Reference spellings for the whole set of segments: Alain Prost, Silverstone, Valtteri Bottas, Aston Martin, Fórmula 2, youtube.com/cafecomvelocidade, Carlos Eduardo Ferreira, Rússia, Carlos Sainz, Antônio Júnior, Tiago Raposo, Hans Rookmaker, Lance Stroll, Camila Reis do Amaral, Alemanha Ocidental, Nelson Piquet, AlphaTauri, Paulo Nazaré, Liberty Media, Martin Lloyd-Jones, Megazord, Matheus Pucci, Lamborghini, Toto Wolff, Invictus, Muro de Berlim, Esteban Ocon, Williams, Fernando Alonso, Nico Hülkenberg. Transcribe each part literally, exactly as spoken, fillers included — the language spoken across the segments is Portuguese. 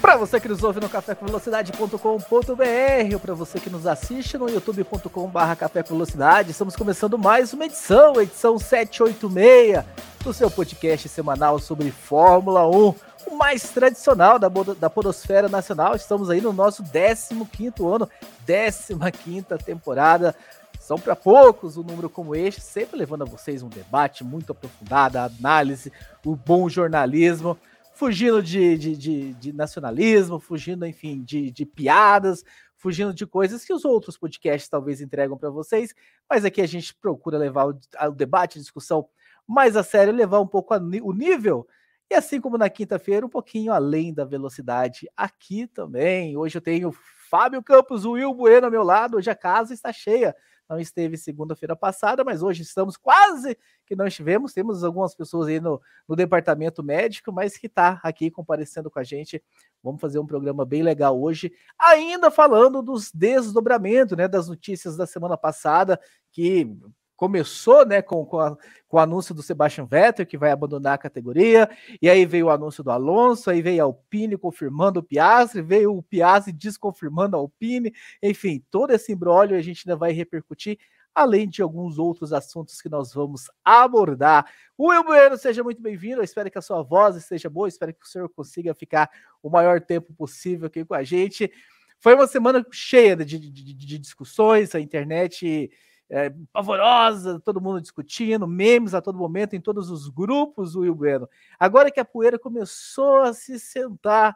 Para você que nos ouve no café com velocidade ponto com ponto b r ou para você que nos assiste no youtube ponto com barra café com velocidade, estamos começando mais uma edição, edição setecentos e oitenta e seis, do seu podcast semanal sobre Fórmula um, o mais tradicional da, da podosfera nacional. Estamos aí no nosso décimo quinto ano, décima quinta temporada. São para poucos um número como este, sempre levando a vocês um debate muito aprofundado, a análise, o bom jornalismo, fugindo de, de, de, de nacionalismo, fugindo, enfim, de, de piadas, fugindo de coisas que os outros podcasts talvez entregam para vocês, mas aqui a gente procura levar o, o debate, a discussão mais a sério, levar um pouco a, o nível, e assim como na quinta-feira, um pouquinho além da velocidade aqui também. Hoje eu tenho Fábio Campos, o Will Bueno ao meu lado. Hoje a casa está cheia, não esteve segunda-feira passada, mas hoje estamos quase que não estivemos, temos algumas pessoas aí no, no departamento médico, mas que está aqui comparecendo com a gente. Vamos fazer um programa bem legal hoje, ainda falando dos desdobramentos, né, das notícias da semana passada, que começou, né, com, com, a, com o anúncio do Sebastian Vettel, que vai abandonar a categoria, e aí veio o anúncio do Alonso, aí veio a Alpine confirmando o Piastri, veio o Piastri desconfirmando a Alpine, enfim, todo esse imbróglio a gente ainda vai repercutir, além de alguns outros assuntos que nós vamos abordar. Will Bueno, seja muito bem-vindo, eu espero que a sua voz esteja boa, espero que o senhor consiga ficar o maior tempo possível aqui com a gente. Foi uma semana cheia de, de, de, de discussões, a internet É, pavorosa, todo mundo discutindo, memes a todo momento, em todos os grupos, Will Bueno. Agora que a poeira começou a se sentar,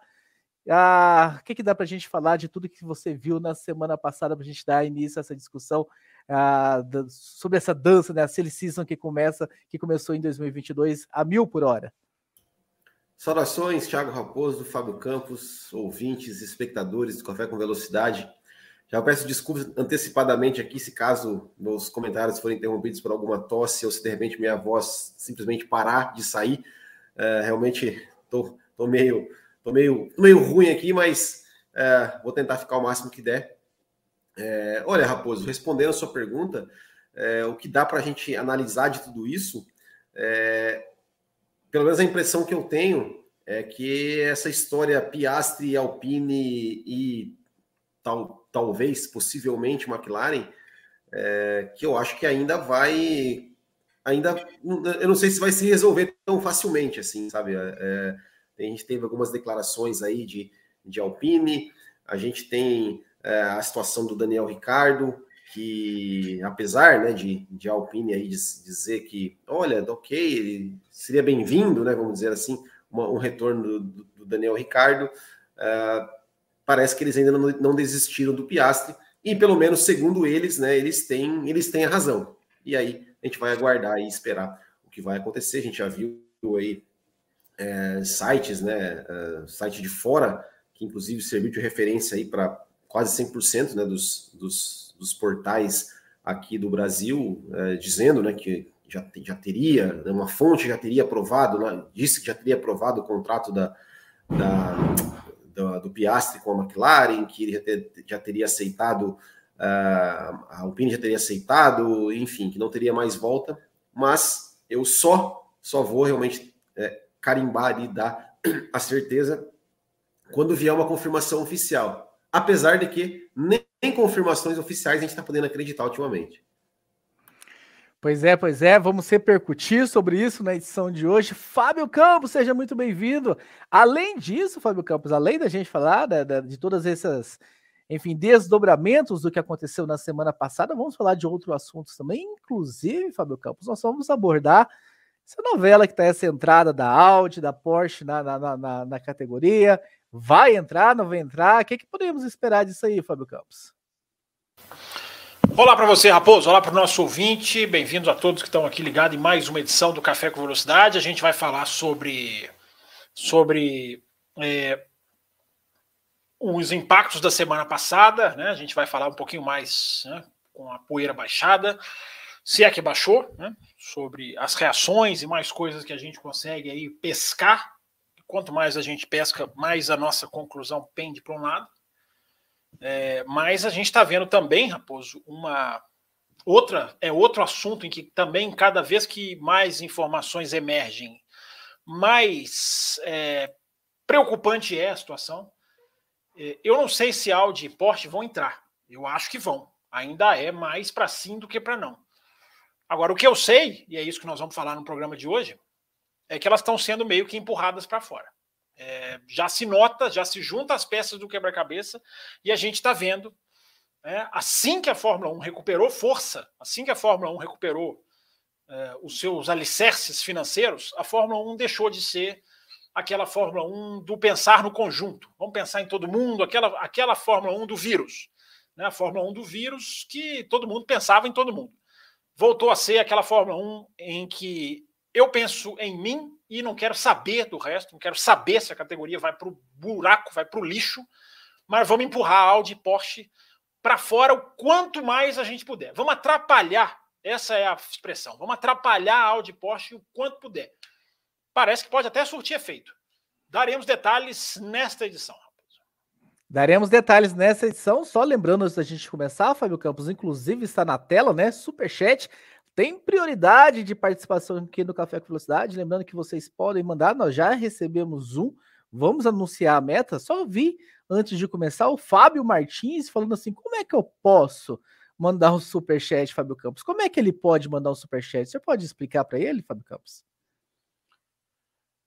ah, o que, que dá para a gente falar de tudo que você viu na semana passada, para a gente dar início a essa discussão ah, da, sobre essa dança, né, a silly season que, começa, que começou em dois mil e vinte e dois a mil por hora? Saudações, Tiago Raposo, Fábio Campos, ouvintes, espectadores do Café com Velocidade. Já peço desculpas antecipadamente aqui, se caso meus comentários forem interrompidos por alguma tosse ou se de repente minha voz simplesmente parar de sair. Uh, realmente estou meio, tô meio, meio ruim aqui, mas uh, vou tentar ficar o máximo que der. Uh, olha, Raposo, respondendo a sua pergunta, uh, o que dá para a gente analisar de tudo isso, uh, pelo menos a impressão que eu tenho é que essa história Piastri, Alpine e tal, talvez, possivelmente, McLaren, é, que eu acho que ainda vai... ainda eu não sei se vai se resolver tão facilmente, assim, sabe? É, a gente teve algumas declarações aí de, de Alpine, a gente tem é, a situação do Daniel Ricciardo, que, apesar, né, de, de Alpine aí dizer que, olha, ok, seria bem-vindo, né, vamos dizer assim, uma, um retorno do, do Daniel Ricciardo, é, parece que eles ainda não, não desistiram do Piastri, e pelo menos segundo eles, né, eles têm, eles têm a razão. E aí a gente vai aguardar e esperar o que vai acontecer. A gente já viu aí é, sites, né, uh, site de fora, que inclusive serviu de referência aí para quase cem por cento, né, dos, dos, dos portais aqui do Brasil, uh, dizendo, né, que já, já teria, né, uma fonte já teria aprovado, né, disse que já teria aprovado o contrato da... da Do, do Piastri com a McLaren, que ele já, ter, já teria aceitado, uh, a Alpine já teria aceitado, enfim, que não teria mais volta, mas eu só, só vou realmente é, carimbar e dar a certeza quando vier uma confirmação oficial, apesar de que nem, nem confirmações oficiais a gente está podendo acreditar ultimamente. Pois é, pois é, vamos repercutir sobre isso na edição de hoje. Fábio Campos, seja muito bem-vindo. Além disso, Fábio Campos, além da gente falar da, da, de todas essas, enfim, desdobramentos do que aconteceu na semana passada, vamos falar de outros assuntos também. Inclusive, Fábio Campos, nós vamos abordar essa novela que está essa entrada da Audi, da Porsche na, na, na, na categoria. Vai entrar, não vai entrar? O que, que podemos esperar disso aí, Fábio Campos? Olá para você, Raposo, olá para o nosso ouvinte, bem-vindos a todos que estão aqui ligados em mais uma edição do Café com Velocidade. A gente vai falar sobre, sobre é, os impactos da semana passada, né? A gente vai falar um pouquinho mais, né, com a poeira baixada, se é que baixou, né, sobre as reações e mais coisas que a gente consegue aí pescar. Quanto mais a gente pesca, mais a nossa conclusão pende para um lado. É, mas a gente está vendo também, Raposo, uma outra, é outro assunto em que também cada vez que mais informações emergem, mais é, preocupante é a situação. É, eu não sei se Audi e Porsche vão entrar. Eu acho que vão. Ainda é mais para sim do que para não. Agora, o que eu sei, e é isso que nós vamos falar no programa de hoje, é que elas estão sendo meio que empurradas para fora. É, já se nota, já se junta as peças do quebra-cabeça e a gente está vendo, né, assim que a Fórmula um recuperou força, assim que a Fórmula um recuperou é, os seus alicerces financeiros, a Fórmula um deixou de ser aquela Fórmula um do pensar no conjunto, vamos pensar em todo mundo, aquela, aquela Fórmula um do vírus, né, a Fórmula um do vírus que todo mundo pensava em todo mundo, voltou a ser aquela Fórmula um em que eu penso em mim e não quero saber do resto, não quero saber se a categoria vai para o buraco, vai para o lixo, mas vamos empurrar a Audi e Porsche para fora o quanto mais a gente puder. Vamos atrapalhar, essa é a expressão, vamos atrapalhar a Audi e Porsche o quanto puder. Parece que pode até surtir efeito. Daremos detalhes nesta edição. Daremos detalhes nessa edição, só lembrando antes da gente começar, Fábio Campos, inclusive está na tela, né? Superchat. Tem prioridade de participação aqui no Café com Velocidade, lembrando que vocês podem mandar, nós já recebemos um, vamos anunciar a meta, só vi antes de começar o Fábio Martins falando assim, como é que eu posso mandar um superchat, Fábio Campos? Como é que ele pode mandar um superchat? Você pode explicar para ele, Fábio Campos?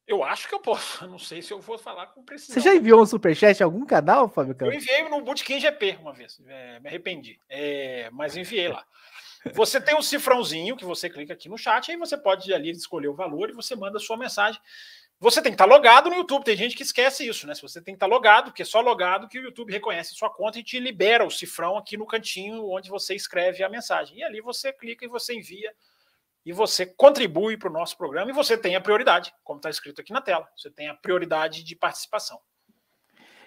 Eu acho que eu posso, não sei se eu vou falar com precisão. Você já enviou um superchat em algum canal, Fábio Campos? Eu enviei no Bootcamp G P uma vez, é, me arrependi, é, mas enviei lá. Você tem um cifrãozinho que você clica aqui no chat, aí você pode ali escolher o valor e você manda a sua mensagem. Você tem que estar logado no YouTube, tem gente que esquece isso, né? Se você tem que estar logado, porque é só logado que o YouTube reconhece a sua conta e te libera o cifrão aqui no cantinho onde você escreve a mensagem. E ali você clica e você envia e você contribui para o nosso programa e você tem a prioridade, como está escrito aqui na tela. Você tem a prioridade de participação.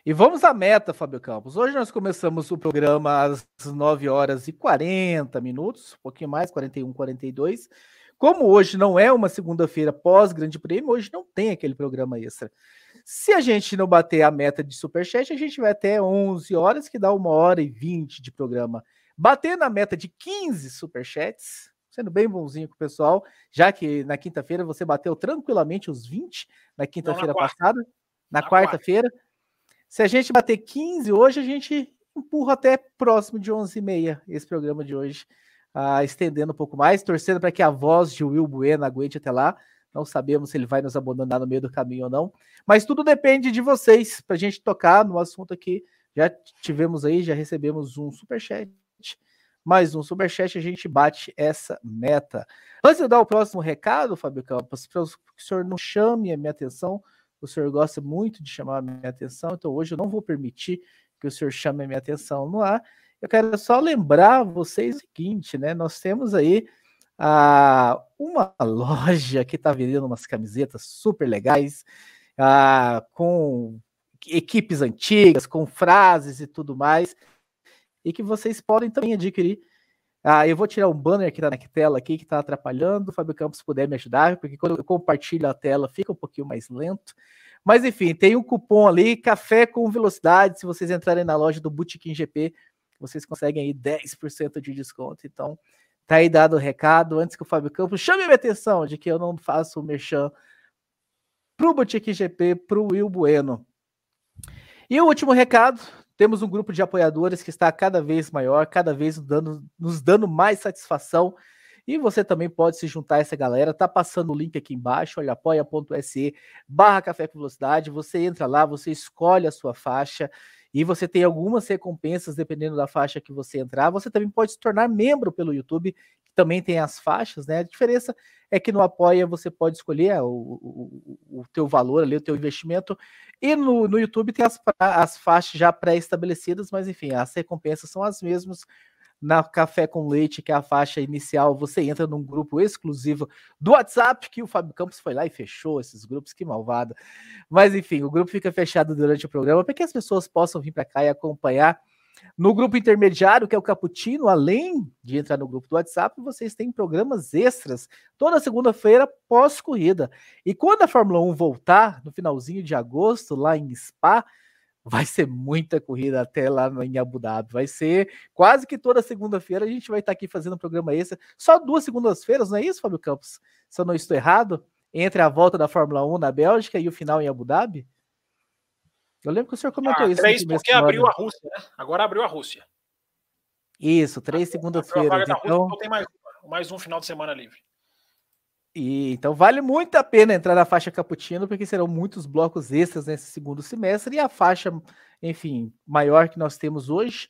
E vamos à meta, Fábio Campos. Hoje nós começamos o programa às nove horas e quarenta minutos, um pouquinho mais, quarenta e um, quarenta e dois. Como hoje não é uma segunda-feira pós-Grande Prêmio, hoje não tem aquele programa extra. Se a gente não bater a meta de superchat, a gente vai até onze horas, que dá uma hora e vinte de programa. Batendo a meta de quinze superchats, sendo bem bonzinho com o pessoal, já que na quinta-feira você bateu tranquilamente os vinte, na quinta-feira passada, na, na quarta-feira. Se a gente bater quinze hoje, a gente empurra até próximo de onze e meia esse programa de hoje, uh, estendendo um pouco mais, torcendo para que a voz de Will Bueno aguente até lá. Não sabemos se ele vai nos abandonar no meio do caminho ou não, mas tudo depende de vocês, para a gente tocar no assunto aqui. Já tivemos aí, já recebemos um superchat, mais um superchat, a gente bate essa meta. Antes de eu dar o próximo recado, Fábio Campos, para que o senhor não chame a minha atenção, o senhor gosta muito de chamar a minha atenção, então hoje eu não vou permitir que o senhor chame a minha atenção no ar. Eu quero só lembrar vocês o seguinte, né? Nós temos aí ah, uma loja que está vendendo umas camisetas super legais, ah, com equipes antigas, com frases e tudo mais, e que vocês podem também adquirir. Ah, eu vou tirar um banner que está na tela aqui, que está atrapalhando. O Fábio Campos puder me ajudar, porque quando eu compartilho a tela fica um pouquinho mais lento. Mas enfim, tem um cupom ali, Café com Velocidade. Se vocês entrarem na loja do Bootcamp G P, vocês conseguem aí dez por cento de desconto. Então, tá aí dado o recado. Antes que o Fábio Campos chame a minha atenção de que eu não faço o merchan pro Bootcamp G P, pro Will Bueno. E o último recado. Temos um grupo de apoiadores que está cada vez maior, cada vez dando, nos dando mais satisfação. E você também pode se juntar a essa galera. Tá passando o link aqui embaixo, olha, apoia.se barra Café com Velocidade. Você entra lá, você escolhe a sua faixa e você tem algumas recompensas dependendo da faixa que você entrar. Você também pode se tornar membro pelo YouTube, que também tem as faixas, né? A diferença é que no Apoia você pode escolher o, o, o teu valor ali, o teu investimento, e no, no YouTube tem as, as faixas já pré-estabelecidas, mas enfim, as recompensas são as mesmas. Na Café com Leite, que é a faixa inicial, você entra num grupo exclusivo do WhatsApp, que o Fábio Campos foi lá e fechou esses grupos, que malvado. Mas enfim, o grupo fica fechado durante o programa, para que as pessoas possam vir para cá e acompanhar No grupo intermediário, que é o Cappuccino, além de entrar no grupo do WhatsApp, vocês têm programas extras toda segunda-feira pós-corrida. E quando a Fórmula um voltar, no finalzinho de agosto, lá em Spa, vai ser muita corrida até lá em Abu Dhabi. Vai ser quase que toda segunda-feira a gente vai estar aqui fazendo um programa extra. Só duas segundas-feiras, não é isso, Fábio Campos? Se eu não estou errado, entre a volta da Fórmula um na Bélgica e o final em Abu Dhabi? Eu lembro que o senhor comentou ah, isso. Três porque abriu a Rússia, né? Agora abriu a Rússia. Isso, três segundas-feiras. Então... então tem mais, mais um final de semana livre. E, então vale muito a pena entrar na faixa Cappuccino, porque serão muitos blocos extras nesse segundo semestre, e a faixa, enfim, maior que nós temos hoje,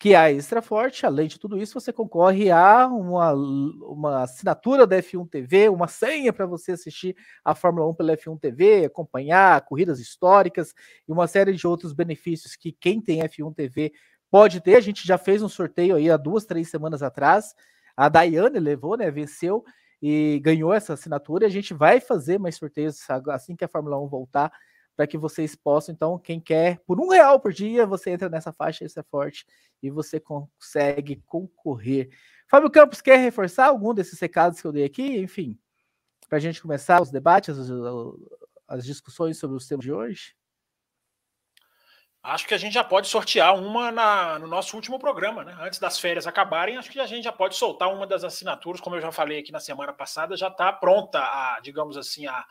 que é a Extra Forte. Além de tudo isso, você concorre a uma, uma assinatura da F um T V, uma senha para você assistir a Fórmula um pela F um T V, acompanhar corridas históricas e uma série de outros benefícios que quem tem F um T V pode ter. A gente já fez um sorteio aí há duas, três semanas atrás, a Daiane levou, né, venceu e ganhou essa assinatura, e a gente vai fazer mais sorteios assim que a Fórmula um voltar, para que vocês possam. Então, quem quer, por um real por dia, você entra nessa faixa, isso é forte, e você consegue concorrer. Fábio Campos, quer reforçar algum desses recados que eu dei aqui? Enfim, para a gente começar os debates, as, as discussões sobre os temas de hoje? Acho que a gente já pode sortear uma na, no nosso último programa, né? Antes das férias acabarem, acho que a gente já pode soltar uma das assinaturas, como eu já falei aqui na semana passada, já está pronta, a, digamos assim, a,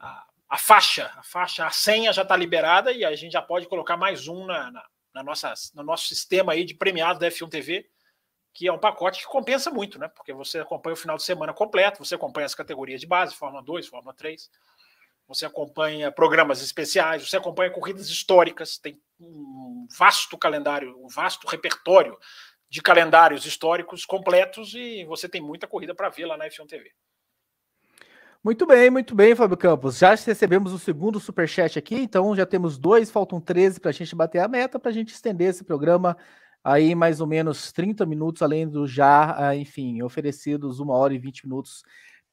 a, a faixa, a faixa, a senha já está liberada, e a gente já pode colocar mais um na, na, na nossa, no nosso sistema aí de premiados da F um T V, que é um pacote que compensa muito, né? Porque você acompanha o final de semana completo, você acompanha as categorias de base, Fórmula dois, Fórmula três... Você acompanha programas especiais, você acompanha corridas históricas, tem um vasto calendário, um vasto repertório de calendários históricos completos, e você tem muita corrida para ver lá na F um T V. Muito bem, muito bem, Fábio Campos. Já recebemos o segundo superchat aqui, então já temos dois, faltam treze para a gente bater a meta, para a gente estender esse programa aí mais ou menos trinta minutos, além do já, enfim, oferecidos uma hora e vinte minutos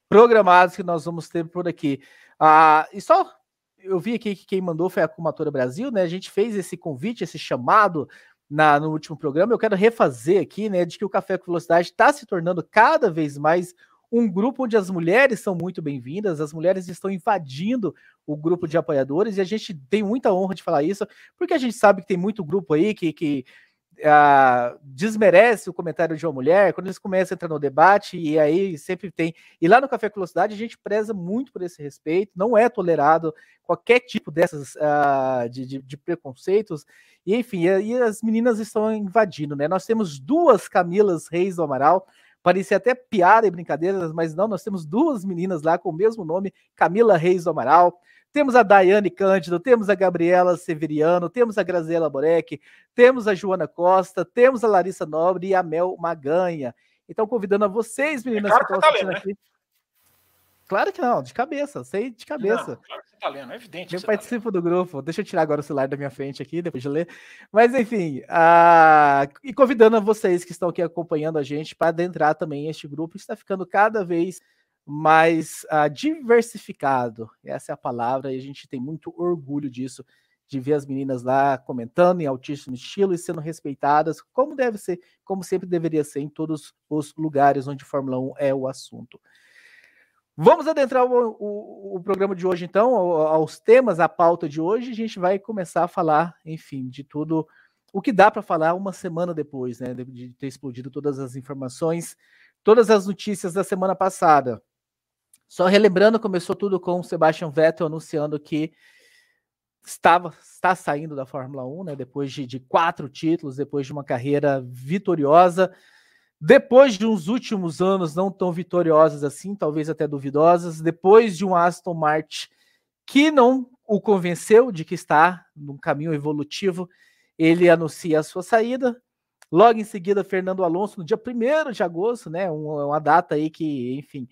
programados que nós vamos ter por aqui. Ah, e só eu vi aqui que quem mandou foi a Comatora Brasil, né? A gente fez esse convite, esse chamado na, no último programa. Eu quero refazer aqui, né? De que o Café com Velocidade está se tornando cada vez mais um grupo onde as mulheres são muito bem-vindas, as mulheres estão invadindo o grupo de apoiadores, e a gente tem muita honra de falar isso, porque a gente sabe que tem muito grupo aí que. que Uh, desmerece o comentário de uma mulher quando eles começam a entrar no debate, e aí sempre tem, e lá no Café com Velocidade a gente preza muito por esse respeito, não é tolerado qualquer tipo dessas uh, de, de, de preconceitos, e enfim, e, e as meninas estão invadindo, né? Nós temos duas Camilas Reis do Amaral, parecia até piada e brincadeiras, mas não, nós temos duas meninas lá com o mesmo nome, Camila Reis do Amaral. Temos a Daiane Cândido, temos a Gabriela Severiano, temos a Graziela Borek, temos a Joana Costa, temos a Larissa Nobre e a Mel Maganha. Então, convidando a vocês, meninas, é claro que estão assistindo, tá lendo, aqui. Né? Claro que não, de cabeça, sei de cabeça. Não, claro que você está lendo, é evidente. Eu participo tá do grupo, deixa eu tirar agora o celular da minha frente aqui, depois de ler. Mas, enfim, a... e convidando a vocês que estão aqui acompanhando a gente para adentrar também este grupo, está ficando cada vez mais uh, diversificado, essa é a palavra, e a gente tem muito orgulho disso, de ver as meninas lá comentando em altíssimo estilo e sendo respeitadas, como deve ser, como sempre deveria ser em todos os lugares onde Fórmula um é o assunto. Vamos adentrar o, o, o programa de hoje, então, aos temas, à pauta de hoje, a gente vai começar a falar, enfim, de tudo o que dá para falar uma semana depois, né, de ter explodido todas as informações, todas as notícias da semana passada. Só relembrando, começou tudo com o Sebastian Vettel anunciando que estava, está saindo da Fórmula um, né? Depois de, de quatro títulos, depois de uma carreira vitoriosa, depois de uns últimos anos não tão vitoriosos assim, talvez até duvidosos, depois de um Aston Martin que não o convenceu de que está num caminho evolutivo, ele anuncia a sua saída. Logo em seguida, Fernando Alonso, no dia primeiro de agosto, né? Uma, uma data aí que, enfim...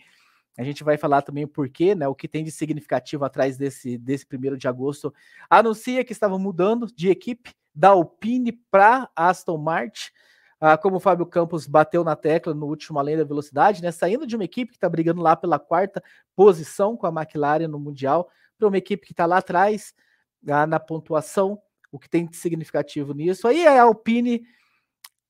A gente vai falar também o porquê, né? O que tem de significativo atrás desse, desse primeiro de agosto. Anuncia que estava mudando de equipe da Alpine para Aston Martin. Ah, como o Fábio Campos bateu na tecla no último Além da Velocidade, né? Saindo de uma equipe que está brigando lá pela quarta posição com a McLaren no Mundial, para uma equipe que está lá atrás, ah, na pontuação, o que tem de significativo nisso. Aí a Alpine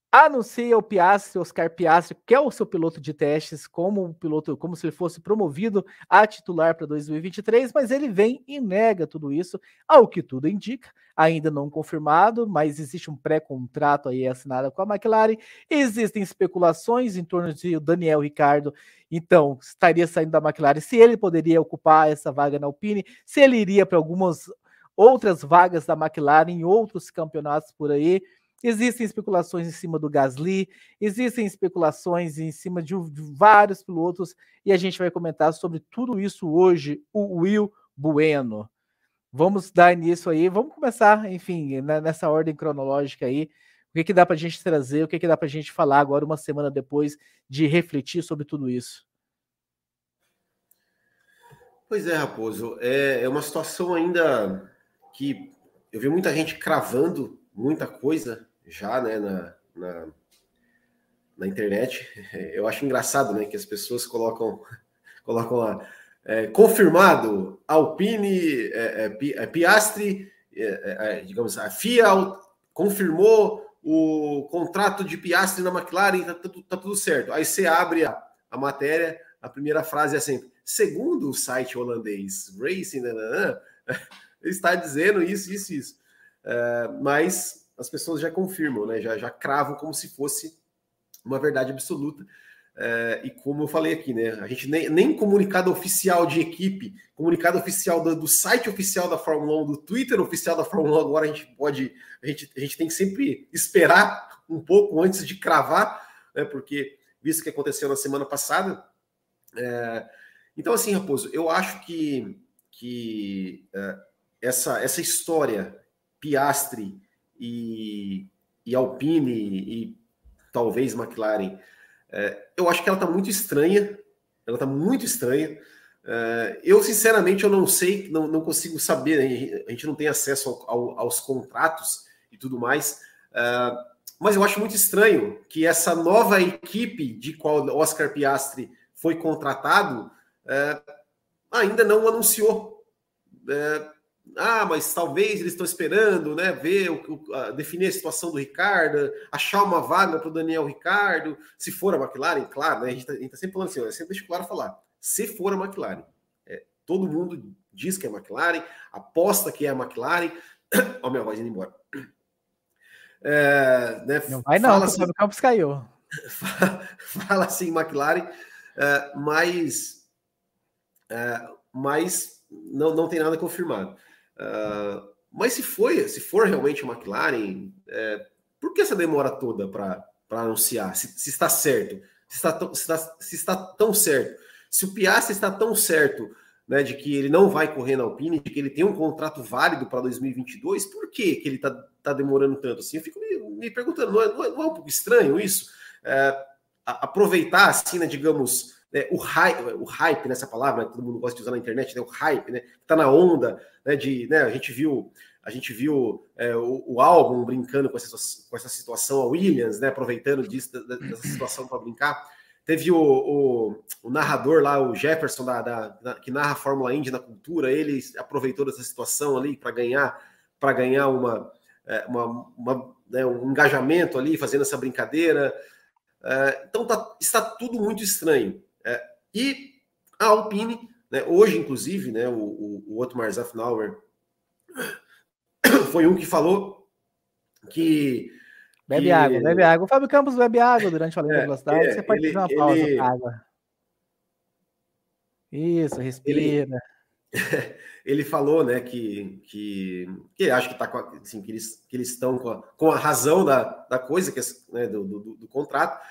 anuncia o Piastri, Oscar Piastri, que é o seu piloto de testes, como um piloto, como se ele fosse promovido a titular para dois mil e vinte e três, mas ele vem e nega tudo isso, ao que tudo indica, ainda não confirmado, mas existe um pré-contrato aí assinado com a McLaren, existem especulações em torno de o Daniel Ricciardo, então estaria saindo da McLaren, se ele poderia ocupar essa vaga na Alpine, se ele iria para algumas outras vagas da McLaren em outros campeonatos por aí. Existem especulações em cima do Gasly, existem especulações em cima de, de vários pilotos, e a gente vai comentar sobre tudo isso hoje, o Will Bueno. Vamos dar início aí, vamos começar, enfim, na, nessa ordem cronológica aí, o que, que dá para a gente trazer, o que, que dá para a gente falar agora, uma semana depois, de refletir sobre tudo isso. Pois é, Raposo, é, é uma situação ainda que eu vi muita gente cravando muita coisa já, né, na, na, na internet. Eu acho engraçado, né, que as pessoas colocam, colocam lá, é, confirmado, Alpine, é, é, Piastri, é, é, digamos, a F I A confirmou o contrato de Piastri na McLaren, tá tudo, tá tudo certo. Aí você abre a, a matéria, a primeira frase é sempre, segundo o site holandês Racing, nananã, está dizendo isso, isso, isso. Uh, mas as pessoas já confirmam, né? já, já cravam como se fosse uma verdade absoluta, uh, e como eu falei aqui, né? a gente nem, nem comunicado oficial de equipe, comunicado oficial do, do site oficial da Fórmula um, do Twitter oficial da Fórmula um, agora a gente pode, a gente, a gente tem que sempre esperar um pouco antes de cravar, né? Porque visto que aconteceu na semana passada, uh, então assim, Raposo, eu acho que, que uh, essa, essa história Piastri e, e Alpine e, e talvez McLaren, é, eu acho que ela está muito estranha, ela está muito estranha, é, eu sinceramente eu não sei, não, não consigo saber, né? A gente não tem acesso ao, ao, aos contratos e tudo mais, é, mas eu acho muito estranho que essa nova equipe de qual Oscar Piastri foi contratado, é, ainda não anunciou, é, ah, mas talvez eles estão esperando, né, ver, o, o, definir a situação do Ricciardo, achar uma vaga para o Daniel Ricciardo, se for a McLaren, claro, né, a gente está tá sempre falando assim, ó, sempre deixa claro falar, se for a McLaren, é, todo mundo diz que é a McLaren, aposta que é a McLaren, ó, minha voz indo embora. É, né, não vai não, assim, o Campos caiu. Fala, fala assim, McLaren, é, mas, é, mas não, não tem nada confirmado. Uh, mas se foi, se for realmente uma McLaren, é, por que essa demora toda para anunciar? Se, se está certo, se está, tão, se, está, se está tão certo, se o Piastri está tão certo, né, de que ele não vai correr na Alpine, de que ele tem um contrato válido para dois mil e vinte e dois, por que, que ele está tá demorando tanto assim? Eu fico me, me perguntando, não é, não, é, não é um pouco estranho isso? É, a, aproveitar assim, né, digamos, é, o hype, o hype nessa palavra, né, todo mundo gosta de usar na internet, né, o hype, né, tá na onda, né, de, né, a gente viu, a gente viu é, o, o álbum brincando com essa, com essa situação, a Williams, né, aproveitando disso, dessa situação para brincar, teve o, o, o narrador lá, o Jefferson, da, da, da, que narra a Fórmula Indy na Cultura, ele aproveitou dessa situação ali para ganhar, para ganhar uma, é, uma, uma, né, um engajamento ali, fazendo essa brincadeira, é, então tá, está tudo muito estranho. É, e a Alpine, né, hoje inclusive, né, o, o, o Otmar Zafnauer foi um que falou que... Bebe que, água, bebe água. O Fábio Campos bebe água durante o Além da Velocidade, é, você pode fazer uma pausa ele, com água. Isso, respira. Ele, ele falou, né, que, que, que acho que, tá com a, assim, que, eles, que eles estão com a, com a razão da, da coisa, que, né, do, do, do contrato.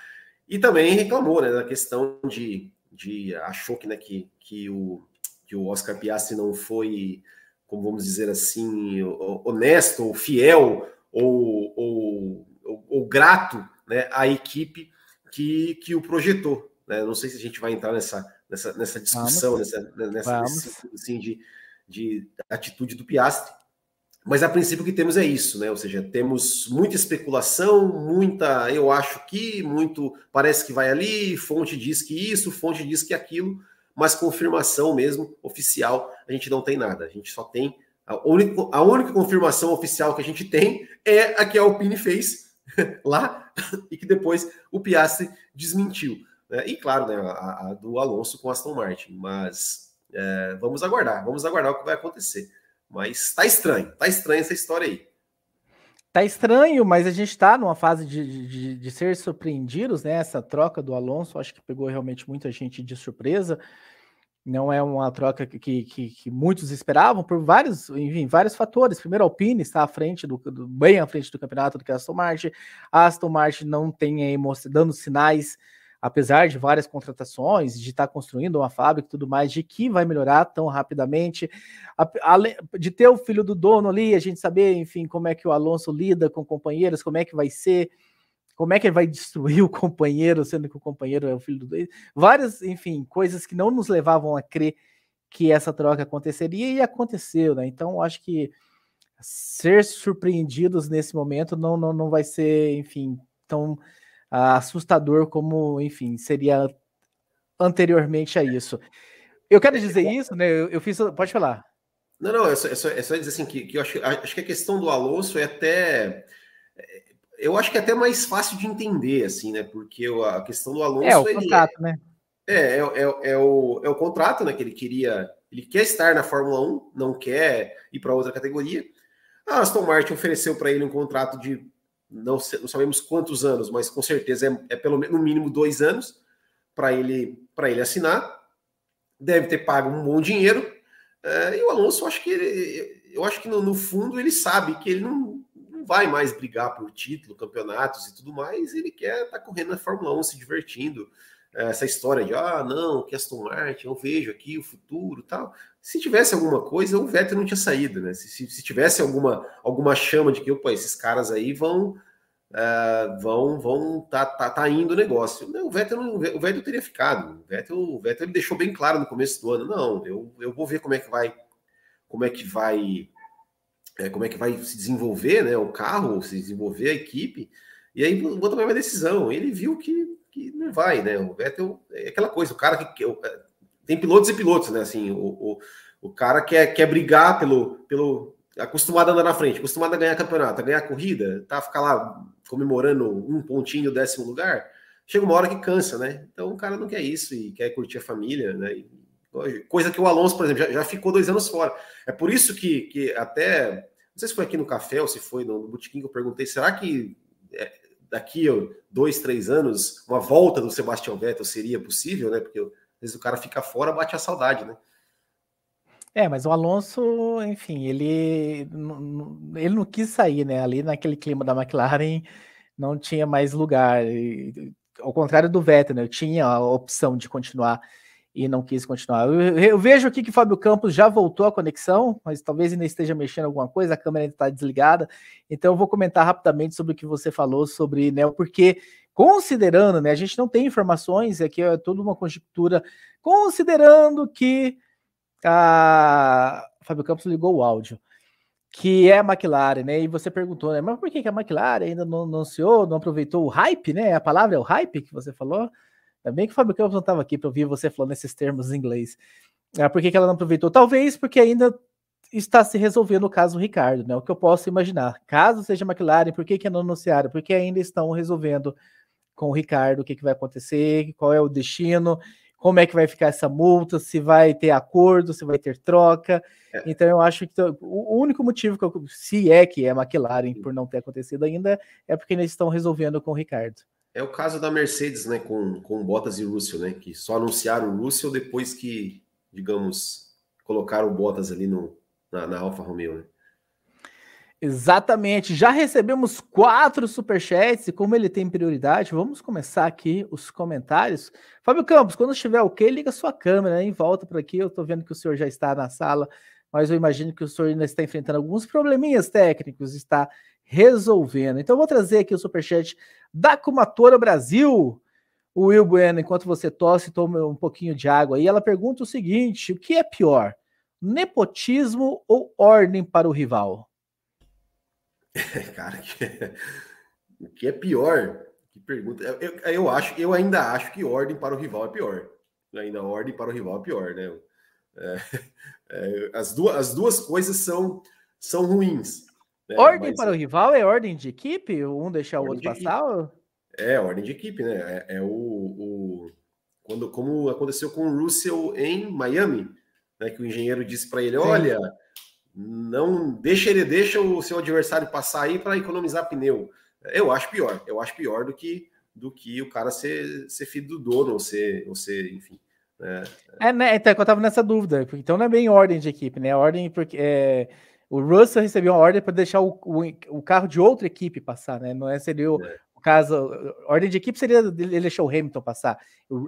E também reclamou, né, da questão de, de achou que, né, que, que, o, que o Oscar Piastri não foi, como vamos dizer assim, honesto, ou fiel, ou, ou, ou, ou grato, né, à equipe que, que o projetou. Né? Não sei se a gente vai entrar nessa, nessa, nessa discussão, vamos. nessa, nessa vamos. Assim, de, de atitude do Piastri. Mas a princípio o que temos é isso, né? Ou seja, temos muita especulação, muita, eu acho que, muito, parece que vai ali, fonte diz que isso, fonte diz que aquilo, mas confirmação mesmo, oficial, a gente não tem nada. A gente só tem a A única, a única confirmação oficial que a gente tem é a que a Alpine fez lá e que depois o Piastri desmentiu. Né? E claro, né, a, a do Alonso com Aston Martin. Mas é, vamos aguardar, vamos aguardar o que vai acontecer. Mas tá estranho, tá estranha essa história aí. Tá estranho, mas a gente tá numa fase de, de, de ser surpreendidos, né? Essa troca do Alonso, acho que pegou realmente muita gente de surpresa. Não é uma troca que, que, que muitos esperavam por vários, enfim, vários fatores. Primeiro, a Alpine está à frente do, do, bem à frente do campeonato do que a Aston Martin. A Aston Martin não tem aí dando sinais, apesar de várias contratações, de estar tá construindo uma fábrica e tudo mais, de que vai melhorar tão rapidamente. A, a, de ter o filho do dono ali, a gente saber, enfim, como é que o Alonso lida com companheiros, como é que vai ser, como é que ele vai destruir o companheiro, sendo que o companheiro é o filho do dono? Várias, enfim, coisas que não nos levavam a crer que essa troca aconteceria e aconteceu, né? Então, acho que ser surpreendidos nesse momento não, não, não vai ser, enfim, tão ah, assustador como, enfim, seria anteriormente a isso. Eu quero dizer isso, né? Eu, eu fiz... Pode falar. Não, não, é só, é só, é só dizer assim, que, que eu acho, acho que a questão do Alonso é até... Eu acho que é até mais fácil de entender, assim, né? Porque a questão do Alonso... É o contrato, ele é, né? É, é, é, é, o, é o contrato, né? Que ele queria... Ele quer estar na Fórmula um, não quer ir para outra categoria. A Aston Martin ofereceu para ele um contrato de... Não, não sabemos quantos anos, mas com certeza é, é pelo menos, no mínimo dois anos para ele, para ele assinar. Deve ter pago um bom dinheiro. É, e o Alonso, eu acho que, ele, eu acho que no, no fundo, ele sabe que ele não... vai mais brigar por título, campeonatos e tudo mais, ele quer estar tá correndo na Fórmula um, se divertindo, essa história de, ah, não, que Aston Martin, eu vejo aqui o futuro e tal. Se tivesse alguma coisa, o Vettel não tinha saído, né? Se, se, se tivesse alguma, alguma chama de que, opa, esses caras aí vão uh, vão, vão tá, tá, tá indo o negócio. Não, o, Vettel não, o Vettel teria ficado. O Vettel, o Vettel ele deixou bem claro no começo do ano, não, eu, eu vou ver como é que vai como é que vai É, como é que vai se desenvolver, né, o carro, se desenvolver a equipe, e aí vou tomar uma decisão. Ele viu que, que não vai, né, o Vettel é aquela coisa, o cara que, que tem pilotos e pilotos, né, assim, o, o, o cara quer, quer brigar pelo, pelo, acostumado a andar na frente, acostumado a ganhar campeonato, a ganhar corrida, tá, ficar lá comemorando um pontinho, décimo lugar, chega uma hora que cansa, né, então o cara não quer isso e quer curtir a família, né, e, coisa que o Alonso, por exemplo, já, já ficou dois anos fora. É por isso que, que até, não sei se foi aqui no café ou se foi no, no botequim que eu perguntei, será que é, daqui ó, dois, três anos, uma volta do Sebastian Vettel seria possível, né? Porque às vezes o cara fica fora, bate a saudade, né? É, mas o Alonso, enfim, ele, ele não quis sair, né? Ali naquele clima da McLaren não tinha mais lugar. E, ao contrário do Vettel, né? Eu tinha a opção de continuar e não quis continuar. Eu, eu vejo aqui que o Fábio Campos já voltou à conexão, mas talvez ainda esteja mexendo alguma coisa, a câmera ainda está desligada, então eu vou comentar rapidamente sobre o que você falou sobre, né, porque considerando, né, a gente não tem informações, aqui é toda uma conjectura, considerando que a... Fábio Campos ligou o áudio, que é a McLaren, né, e você perguntou, né, mas por que a McLaren ainda não anunciou, não aproveitou o hype, né, a palavra é o hype que você falou. Ainda bem que o Fábio Campos não estava aqui para ouvir você falando esses termos em inglês. Ah, por que, que ela não aproveitou? Talvez porque ainda está se resolvendo o caso do Ricardo, né? O que eu posso imaginar. Caso seja McLaren, por que, que não anunciaram? Porque ainda estão resolvendo com o Ricardo o que, que vai acontecer, qual é o destino, como é que vai ficar essa multa, se vai ter acordo, se vai ter troca. É. Então eu acho que o único motivo, que eu, se é que é McLaren, por não ter acontecido ainda, é porque ainda estão resolvendo com o Ricardo. É o caso da Mercedes, né, com, com Bottas e Russell, né, que só anunciaram o Russell depois que, digamos, colocaram o Bottas ali no, na, na Alfa Romeo, né? Exatamente. Já recebemos quatro superchats e como ele tem prioridade, vamos começar aqui os comentários. Fábio Campos, quando estiver ok, liga sua câmera, hein? Volta por aqui, eu tô vendo que o senhor já está na sala, mas eu imagino que o senhor ainda está enfrentando alguns probleminhas técnicos, está resolvendo. Então eu vou trazer aqui o superchat da Kumatora Brasil. O Will Bueno, enquanto você tosse, toma um pouquinho de água aí. Ela pergunta o seguinte: o que é pior, nepotismo ou ordem para o rival? Cara, o que é pior? Que pergunta. Eu, eu, eu, acho, eu ainda acho que ordem para o rival é pior. Ainda ordem para o rival é pior, né? É, É, as, duas, as duas coisas são, são ruins. Né? Ordem Mas, para o rival é ordem de equipe? Um deixar o outro passar? Ou... É, ordem de equipe, né? É, é o, o... Quando, como aconteceu com o Russell em Miami, né, que o engenheiro disse para ele, Sim. olha, não deixa ele, deixa o seu adversário passar aí para economizar pneu. Eu acho pior, eu acho pior do que, do que o cara ser, ser filho do dono, ou ser, ou ser enfim... Né? É, né? Então, eu estava nessa dúvida, então não é bem ordem de equipe, né? Ordem porque... É... O Russell recebeu uma ordem para deixar o, o, o carro de outra equipe passar, né? Não é, seria o, é. o caso... A ordem de equipe seria ele deixar o Hamilton passar,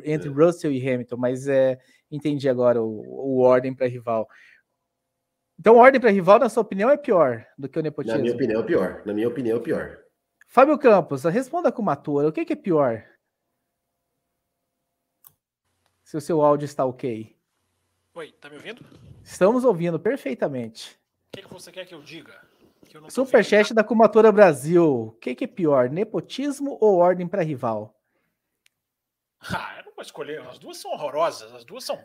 entre é. Russell e Hamilton, mas é, entendi agora o, o ordem para rival. Então, ordem para rival, na sua opinião, é pior do que o nepotismo? Na minha opinião, é pior. Na minha opinião, é pior. Fábio Campos, responda com uma tua. O que, que é pior? Se o seu áudio está ok. Oi, tá me ouvindo? Estamos ouvindo perfeitamente. O que, que você quer que eu diga? Que eu não Superchat da Cumatora Brasil. O que, que é pior, nepotismo ou ordem para rival? Ah, eu não vou escolher. As duas são horrorosas. As duas são...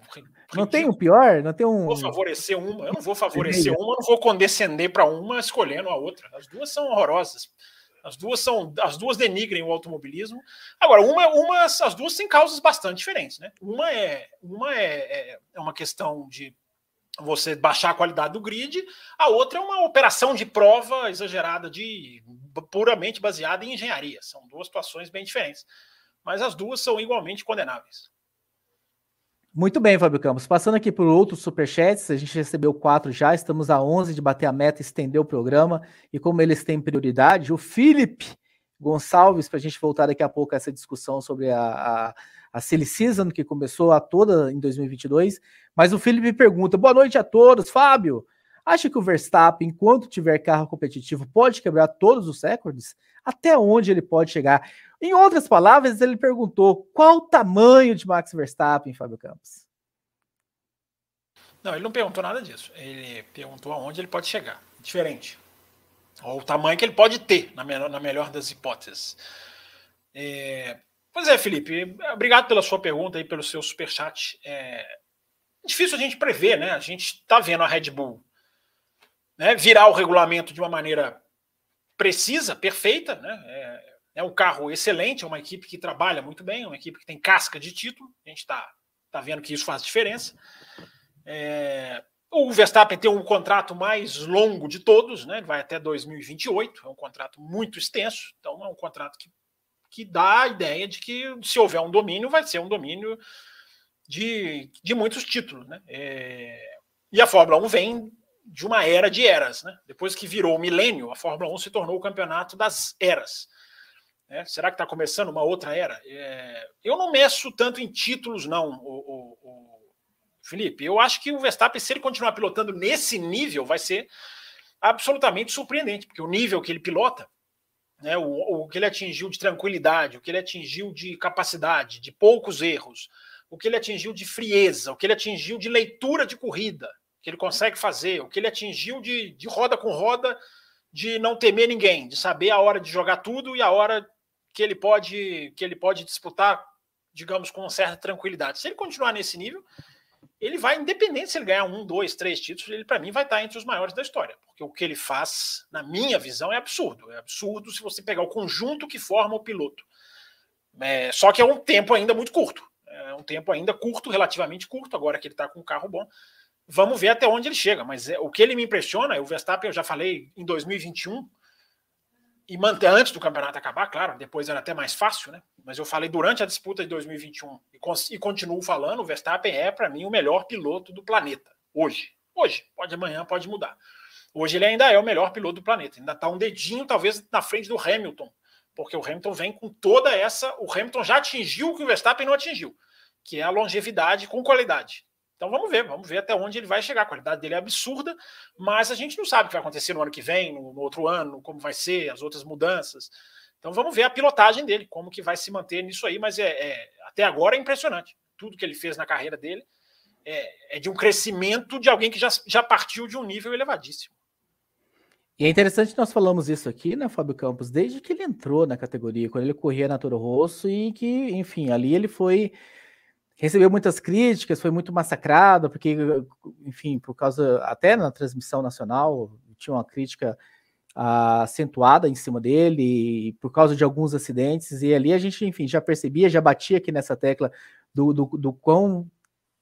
Não tem um pior? Não tem um... Vou favorecer uma. Eu não vou favorecer uma, não vou condescender para uma escolhendo a outra. As duas são horrorosas. As duas são, as duas denigrem o automobilismo. Agora, uma, uma, as duas têm causas bastante diferentes, né? Uma é, uma é, é uma questão de você baixar a qualidade do grid, a outra é uma operação de prova exagerada, de puramente baseada em engenharia. São duas situações bem diferentes, mas as duas são igualmente condenáveis. Muito bem, Fábio Campos. Passando aqui por outros superchats, a gente recebeu quatro já, estamos a onze de bater a meta e estender o programa, e como eles têm prioridade, o Felipe Gonçalves, para a gente voltar daqui a pouco a essa discussão sobre a... a a silly season, que começou a toda em dois mil e vinte e dois, mas o Felipe pergunta, boa noite a todos, Fábio, acha que o Verstappen, enquanto tiver carro competitivo, pode quebrar todos os recordes? Até onde ele pode chegar? Em outras palavras, ele perguntou, qual o tamanho de Max Verstappen, Fábio Campos? Não, ele não perguntou nada disso, ele perguntou aonde ele pode chegar, diferente, ou o tamanho que ele pode ter, na melhor, na melhor das hipóteses. É... Pois é, Felipe, obrigado pela sua pergunta e pelo seu superchat. É difícil a gente prever, né? A gente está vendo a Red Bull, né, virar o regulamento de uma maneira precisa, perfeita, né? É, é um carro excelente, é uma equipe que trabalha muito bem, é uma equipe que tem casca de título. A gente está tá vendo que isso faz diferença. É, o Verstappen tem um contrato mais longo de todos, né? Ele vai até dois mil e vinte e oito, é um contrato muito extenso, então é um contrato que que dá a ideia de que se houver um domínio, vai ser um domínio de, de muitos títulos, né? É, e a Fórmula um vem de uma era de eras, né? Depois que virou o milênio, a Fórmula um se tornou o campeonato das eras. É, será que está começando uma outra era? É, eu não meço tanto em títulos, não, o, o, o Felipe. Eu acho que o Verstappen, se ele continuar pilotando nesse nível, vai ser absolutamente surpreendente, porque o nível que ele pilota, né, o, o que ele atingiu de tranquilidade, o que ele atingiu de capacidade, de poucos erros, o que ele atingiu de frieza, o que ele atingiu de leitura de corrida, que ele consegue fazer, o que ele atingiu de, de roda com roda, de não temer ninguém, de saber a hora de jogar tudo e a hora que ele pode, que ele pode disputar, digamos, com certa tranquilidade. Se ele continuar nesse nível, ele vai, independente se ele ganhar um, dois, três títulos, ele, para mim, vai estar entre os maiores da história. Porque o que ele faz, na minha visão, é absurdo. É absurdo se você pegar o conjunto que forma o piloto. É, só que é um tempo ainda muito curto. É um tempo ainda curto, relativamente curto, agora que ele está com um carro bom. Vamos ver até onde ele chega. Mas é, o que ele me impressiona, o Verstappen, eu já falei, em dois mil e vinte e um, e manter antes do campeonato acabar, claro, depois era até mais fácil, né? Mas eu falei durante a disputa de dois mil e vinte e um e, con- e continuo falando, o Verstappen é, para mim, o melhor piloto do planeta, hoje. Hoje, pode amanhã, pode mudar. Hoje ele ainda é o melhor piloto do planeta, ainda está um dedinho, talvez, na frente do Hamilton, porque o Hamilton vem com toda essa... O Hamilton já atingiu o que o Verstappen não atingiu, que é a longevidade com qualidade. Então vamos ver, vamos ver até onde ele vai chegar. A qualidade dele é absurda, mas a gente não sabe o que vai acontecer no ano que vem, no, no outro ano, como vai ser, as outras mudanças. Então vamos ver a pilotagem dele, como que vai se manter nisso aí, mas é, é, até agora é impressionante. Tudo que ele fez na carreira dele é, é de um crescimento de alguém que já, já partiu de um nível elevadíssimo. E é interessante nós falamos isso aqui, né, Fábio Campos, desde que ele entrou na categoria, quando ele corria na Toro Rosso e que, enfim, ali ele foi... recebeu muitas críticas, foi muito massacrada, porque, enfim, por causa, até na transmissão nacional, tinha uma crítica uh, acentuada em cima dele, e por causa de alguns acidentes, e ali a gente, enfim, já percebia, já batia aqui nessa tecla do, do, do quão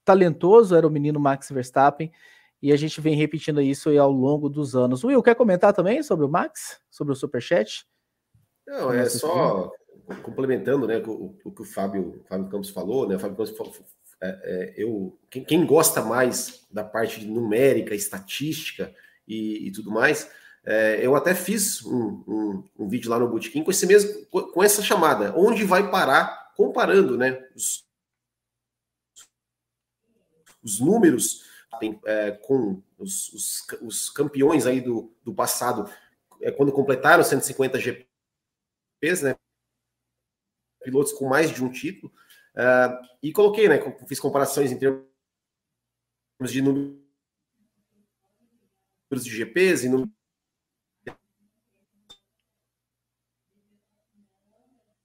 talentoso era o menino Max Verstappen, e a gente vem repetindo isso aí ao longo dos anos. Will, quer comentar também sobre o Max? Sobre o Superchat? Não, é só... complementando, né, o, o que o Fábio, Fábio Campos falou, né, o Fábio Campos, é, é, eu, quem, quem gosta mais da parte de numérica, estatística e, e tudo mais, é, eu até fiz um, um, um vídeo lá no Botequim com esse mesmo, com, com essa chamada, onde vai parar, comparando, né, os, os números é, com os, os, os campeões aí do, do passado, é, quando completaram cento e cinquenta G Ps, né, pilotos com mais de um título, uh, e coloquei, né, fiz comparações em termos de números de G Ps e números que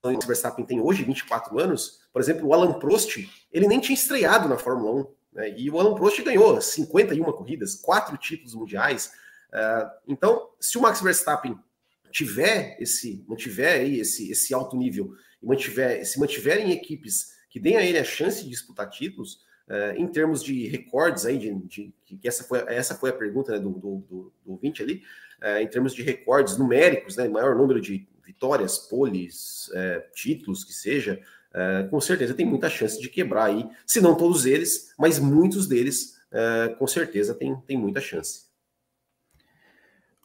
o Verstappen tem hoje, vinte e quatro anos, por exemplo, o Alan Prost, ele nem tinha estreado na Fórmula um, né, e o Alan Prost ganhou cinquenta e uma corridas, quatro títulos mundiais, uh, então, se o Max Verstappen tiver esse, mantiver aí esse, esse alto nível, e mantiver, se mantiverem equipes que deem a ele a chance de disputar títulos, uh, em termos de recordes, aí de, de, de, que essa, foi, essa foi a pergunta, né, do, do, do, do ouvinte ali, uh, em termos de recordes numéricos, né, maior número de vitórias, poles, uh, títulos, que seja, uh, com certeza tem muita chance de quebrar aí, se não todos eles, mas muitos deles, uh, com certeza tem, tem muita chance.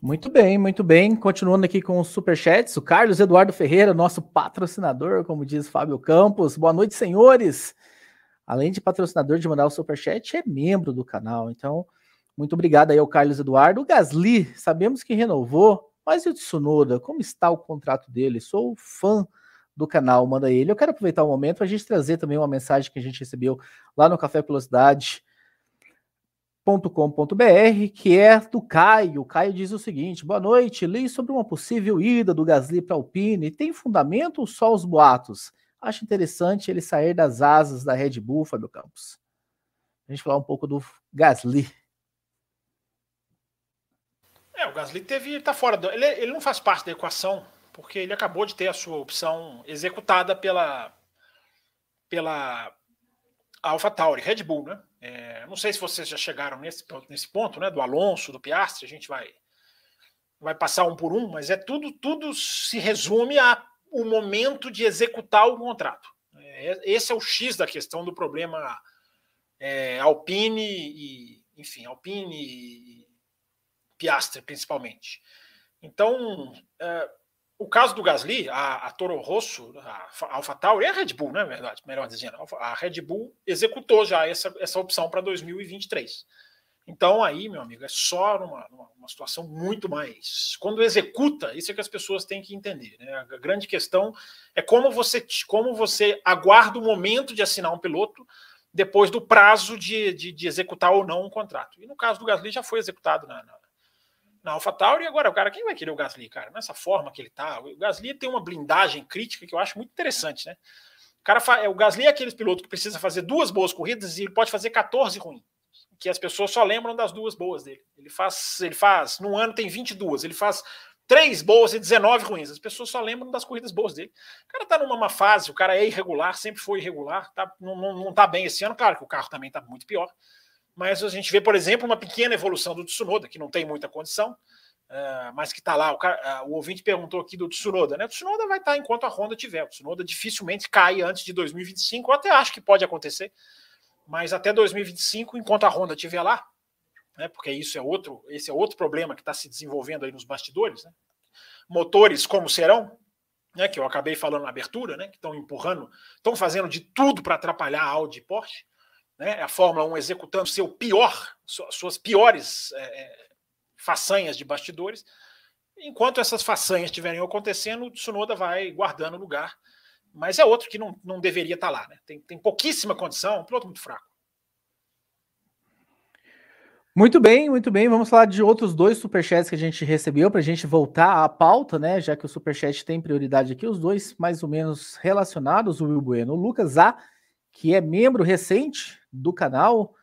Muito bem, muito bem. Continuando aqui com os superchats, o Carlos Eduardo Ferreira, nosso patrocinador, como diz Fábio Campos. Boa noite, senhores! Além de patrocinador de mandar o superchat, é membro do canal. Então, muito obrigado aí ao Carlos Eduardo. O Gasly, sabemos que renovou, mas e o Tsunoda? Como está o contrato dele? Sou fã do canal, manda ele. Eu quero aproveitar o momento para a gente trazer também uma mensagem que a gente recebeu lá no Café com Velocidade, .com.br, que é do Caio. O Caio diz o seguinte: boa noite, li sobre uma possível ida do Gasly para Alpine, tem fundamento ou só os boatos? Acho interessante ele sair das asas da Red Bull, Fábio Campos. A gente falar um pouco do Gasly. É, o Gasly teve, tá fora, do, ele, ele não faz parte da equação, porque ele acabou de ter a sua opção executada pela pela AlphaTauri, Red Bull, né? É, não sei se vocês já chegaram nesse, nesse ponto, né, do Alonso, do Piastri, a gente vai, vai passar um por um, mas é tudo, tudo se resume ao um momento de executar o contrato. É, esse é o X da questão do problema é, Alpine e, enfim, Alpine e Piastri, principalmente. Então, é, o caso do Gasly, a, a Toro Rosso, a AlphaTauri, é a Red Bull, né, na verdade, melhor dizendo, a Red Bull executou já essa, essa opção para dois mil e vinte e três. Então aí, meu amigo, é só numa, numa situação muito mais... Quando executa, isso é que as pessoas têm que entender, né? A grande questão é como você, como você aguarda o momento de assinar um piloto depois do prazo de, de, de executar ou não um contrato. E no caso do Gasly já foi executado na... na na AlphaTauri, e agora o cara, quem vai querer o Gasly, cara? Nessa forma que ele tá, o Gasly tem uma blindagem crítica que eu acho muito interessante, né? O, cara fa... o Gasly é aquele piloto que precisa fazer duas boas corridas e ele pode fazer quatorze ruins, que as pessoas só lembram das duas boas dele. Ele faz, ele faz, num ano tem vinte e duas, ele faz três boas e dezenove ruins, as pessoas só lembram das corridas boas dele. O cara tá numa má fase, o cara é irregular, sempre foi irregular, tá, não, não, não tá bem esse ano, claro que o carro também tá muito pior. Mas a gente vê, por exemplo, uma pequena evolução do Tsunoda, que não tem muita condição, uh, mas que está lá. O, cara, uh, o ouvinte perguntou aqui do Tsunoda, né? O Tsunoda vai estar enquanto a Honda tiver. O Tsunoda dificilmente cai antes de dois mil e vinte e cinco, eu até acho que pode acontecer, mas até dois mil e vinte e cinco, enquanto a Honda estiver lá, né? Porque isso é outro, esse é outro problema que está se desenvolvendo aí nos bastidores, né? Motores como serão, né? Que eu acabei falando na abertura, né? Que estão empurrando, estão fazendo de tudo para atrapalhar a Audi e Porsche. Né, a Fórmula um executando seu pior, suas piores é, façanhas de bastidores. Enquanto essas façanhas estiverem acontecendo, o Tsunoda vai guardando lugar, mas é outro que não, não deveria estar lá, né? Tem, tem pouquíssima condição, um piloto muito fraco. Muito bem, muito bem, vamos falar de outros dois superchats que a gente recebeu, para a gente voltar à pauta, né, já que o superchat tem prioridade aqui, os dois mais ou menos relacionados, o Will Bueno, o Lucas A., que é membro recente do canal.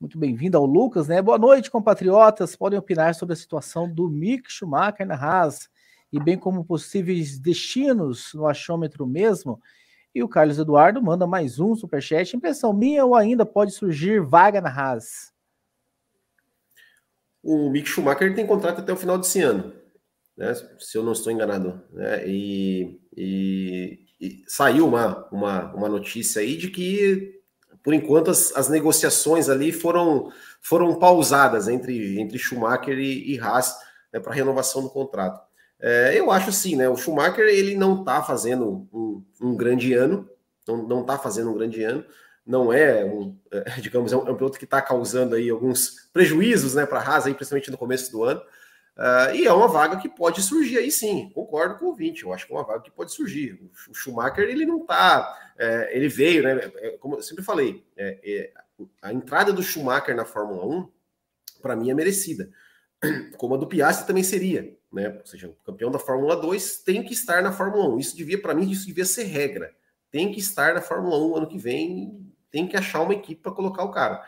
Muito bem-vindo ao Lucas, né? Boa noite, compatriotas. Podem opinar sobre a situação do Mick Schumacher na Haas e bem como possíveis destinos no achômetro mesmo. E o Carlos Eduardo manda mais um superchat. Impressão minha ou ainda pode surgir vaga na Haas? O Mick Schumacher ele tem contrato até o final desse ano, né? Se eu não estou enganado, né? E, e, e saiu uma, uma, uma notícia aí de que por enquanto, as, as negociações ali foram, foram pausadas entre, entre Schumacher e, e Haas, né, para renovação do contrato. É, eu acho sim, né? O Schumacher ele não está fazendo um, um grande ano, não está fazendo um grande ano, não é, um, é digamos, é um, é um piloto que está causando aí alguns prejuízos, né, para a Haas, aí, principalmente no começo do ano. Uh, e é uma vaga que pode surgir aí sim, concordo com o ouvinte, eu acho que é uma vaga que pode surgir. O Schumacher, ele não tá, é, ele veio, né, é, como eu sempre falei, é, é, a entrada do Schumacher na Fórmula um, para mim é merecida, como a do Piastri também seria, né, ou seja, o campeão da Fórmula dois tem que estar na Fórmula um, isso devia, para mim, isso devia ser regra, tem que estar na Fórmula um ano que vem, tem que achar uma equipe para colocar o cara.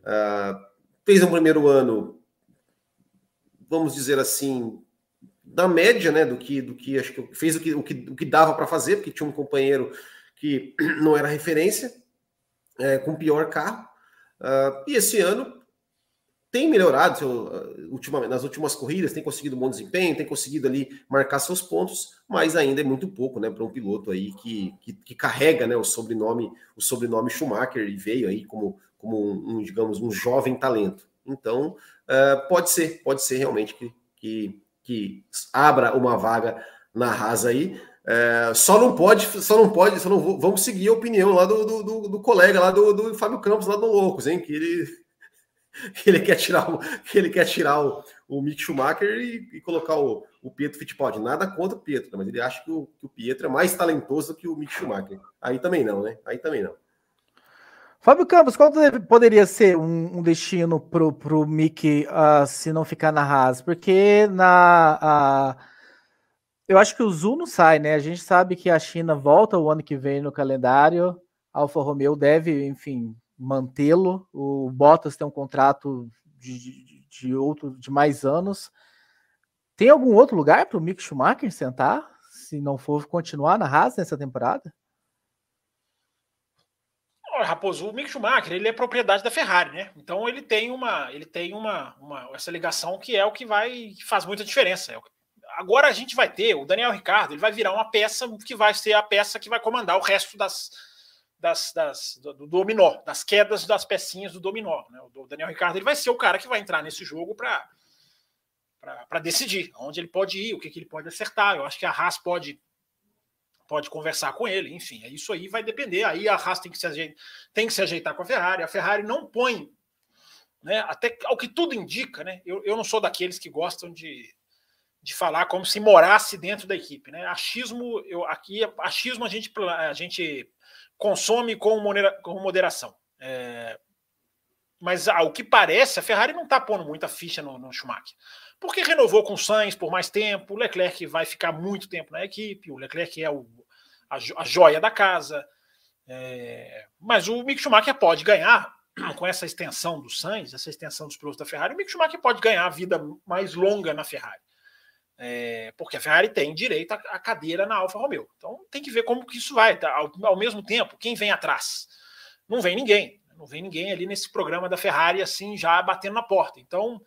Uh, fez um primeiro ano, vamos dizer assim, da média, né, do que, do que acho que fez o que, o que, o que dava para fazer, porque tinha um companheiro que não era referência, é, com pior carro, uh, e esse ano tem melhorado, seu, uh, ultima, nas últimas corridas, tem conseguido um bom desempenho, tem conseguido ali marcar seus pontos, mas ainda é muito pouco, né, para um piloto aí que, que, que carrega, né, o sobrenome, o sobrenome Schumacher, e veio aí como, como um, um, digamos, um jovem talento. Então, uh, pode ser, pode ser realmente que, que, que abra uma vaga na Haas aí. Uh, só não pode, só não pode, só não vou, vamos seguir a opinião lá do, do, do, do colega, lá do, do Fábio Campos, lá do Loucos, hein? Que ele, que ele quer tirar o, que ele quer tirar o, o Mick Schumacher e, e colocar o, o Pietro Fittipaldi. Nada contra o Pietro, mas ele acha que o, que o Pietro é mais talentoso que o Mick Schumacher. Aí também não, né? Aí também não. Fábio Campos, qual poderia ser um, um destino pro, pro Mick uh, se não ficar na Haas? Porque na, uh, eu acho que o Zhou não sai, né? A gente sabe que a China volta o ano que vem no calendário, a Alfa Romeo deve, enfim, mantê-lo, o Bottas tem um contrato de, de, outro, de mais anos. Tem algum outro lugar para o Mick Schumacher sentar, se não for continuar na Haas nessa temporada? Raposo, o Mick Schumacher, ele é propriedade da Ferrari, né? Então ele tem uma, ele tem uma, uma essa ligação que é o que vai, que faz muita diferença. Agora a gente vai ter o Daniel Ricciardo, ele vai virar uma peça que vai ser a peça que vai comandar o resto das, das, das do, do dominó, das quedas das pecinhas do dominó, né? O Daniel Ricciardo, ele vai ser o cara que vai entrar nesse jogo para para decidir onde ele pode ir, o que, que ele pode acertar. Eu acho que a Haas pode pode conversar com ele, enfim, é isso aí, vai depender, aí a Haas tem que se ajeitar, tem que se ajeitar com a Ferrari, a Ferrari não põe, né, até ao que tudo indica, né, eu, eu não sou daqueles que gostam de, de falar como se morasse dentro da equipe, né, achismo, eu, aqui, achismo a gente, a gente consome com, monera, com moderação, é, mas ao que parece, a Ferrari não está pondo muita ficha no, no Schumacher, porque renovou com o Sainz por mais tempo, o Leclerc vai ficar muito tempo na equipe, o Leclerc é o, a, a joia da casa, é, mas o Mick Schumacher pode ganhar, com essa extensão do Sainz, essa extensão dos pilotos da Ferrari, o Mick Schumacher pode ganhar a vida mais longa na Ferrari, é, porque a Ferrari tem direito à cadeira na Alfa Romeo, então tem que ver como que isso vai, tá? ao, ao mesmo tempo, quem vem atrás? Não vem ninguém, não vem ninguém ali nesse programa da Ferrari, assim, já batendo na porta, então...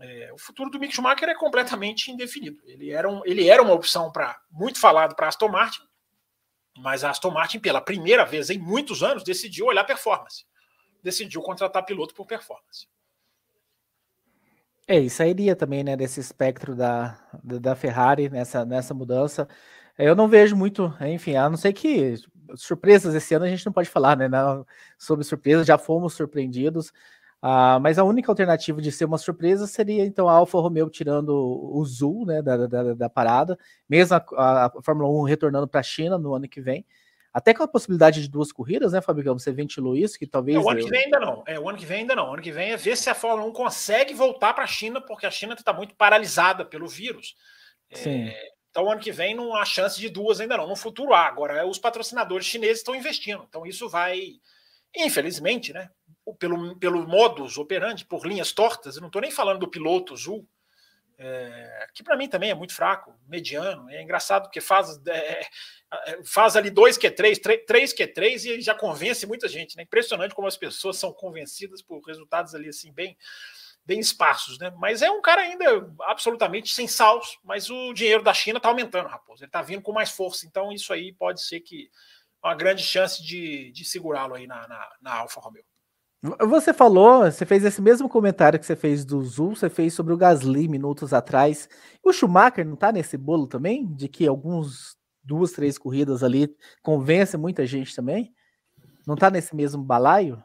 É, o futuro do Mick Schumacher é completamente indefinido. Ele era, um, ele era uma opção para muito falado para a Aston Martin, mas a Aston Martin, pela primeira vez em muitos anos, decidiu olhar performance. Decidiu contratar piloto por performance. É, e sairia também, né, desse espectro da, da Ferrari nessa, nessa mudança. Eu não vejo muito, enfim, a não ser que surpresas esse ano a gente não pode falar, né? Não, sobre surpresas, já fomos surpreendidos. Ah, mas a única alternativa de ser uma surpresa seria então a Alfa Romeo tirando o Zhou, né, da, da, da parada, mesmo a, a Fórmula um retornando para a China no ano que vem, até com a possibilidade de duas corridas, né, Fabio? Você ventilou isso, que talvez... É, o ano que vem ainda não, é, o ano que vem ainda não, o ano que vem é ver se a Fórmula um consegue voltar para a China, porque a China está muito paralisada pelo vírus. Sim. É, Então, ano que vem não há chance de duas ainda não. No futuro há. Agora, os patrocinadores chineses estão investindo. Então, isso vai, infelizmente, né, pelo, pelo modus operandi, por linhas tortas, eu não estou nem falando do piloto Zhou, é, que para mim também é muito fraco, mediano. É engraçado porque faz, é, faz ali dois Q três, três Q três e já convence muita gente, né? Impressionante como as pessoas são convencidas por resultados ali assim bem, bem esparsos, né? Mas é um cara ainda absolutamente sem salvos, mas o dinheiro da China está aumentando, Raposo. Ele está vindo com mais força, então isso aí pode ser que uma grande chance de, de segurá-lo aí na, na, na Alfa Romeo. Você falou, você fez esse mesmo comentário que você fez do Zhou, você fez sobre o Gasly minutos atrás. O Schumacher não tá nesse bolo também? De que alguns, duas, três corridas ali convence muita gente também? Não tá nesse mesmo balaio?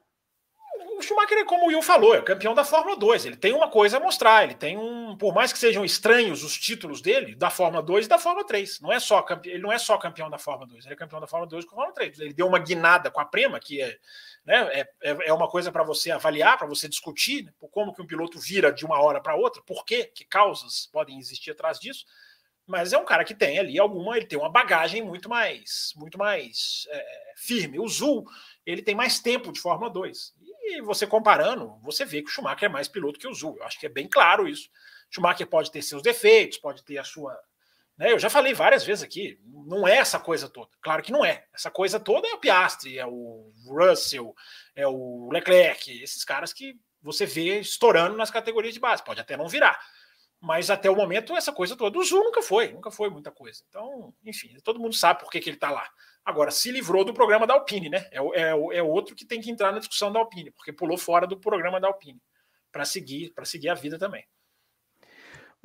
O Schumacher é como o Will falou, é campeão da Fórmula dois. Ele tem uma coisa a mostrar, ele tem um... Por mais que sejam estranhos os títulos dele, da Fórmula dois e da Fórmula três. Não é só campe... Ele não é só campeão da Fórmula dois, ele é campeão da Fórmula dois com a Fórmula três. Ele deu uma guinada com a Prema, que é... Né? É, é uma coisa para você avaliar, para você discutir, né? Como que um piloto vira de uma hora para outra, por quê? Que causas podem existir atrás disso, mas é um cara que tem ali alguma, ele tem uma bagagem muito mais, muito mais é, firme. O Zhou, ele tem mais tempo de Fórmula dois, e você comparando, você vê que o Schumacher é mais piloto que o Zhou, eu acho que é bem claro isso. O Schumacher pode ter seus defeitos, pode ter a sua... Eu já falei várias vezes aqui, não é essa coisa toda, claro que não é, essa coisa toda é o Piastri, é o Russell, é o Leclerc, esses caras que você vê estourando nas categorias de base, pode até não virar, mas até o momento essa coisa toda, o Zhou nunca foi, nunca foi muita coisa, então, enfim, todo mundo sabe por que, que ele tá lá. Agora, se livrou do programa da Alpine, né? é, é, é outro que tem que entrar na discussão da Alpine, porque pulou fora do programa da Alpine, para seguir, para seguir a vida também.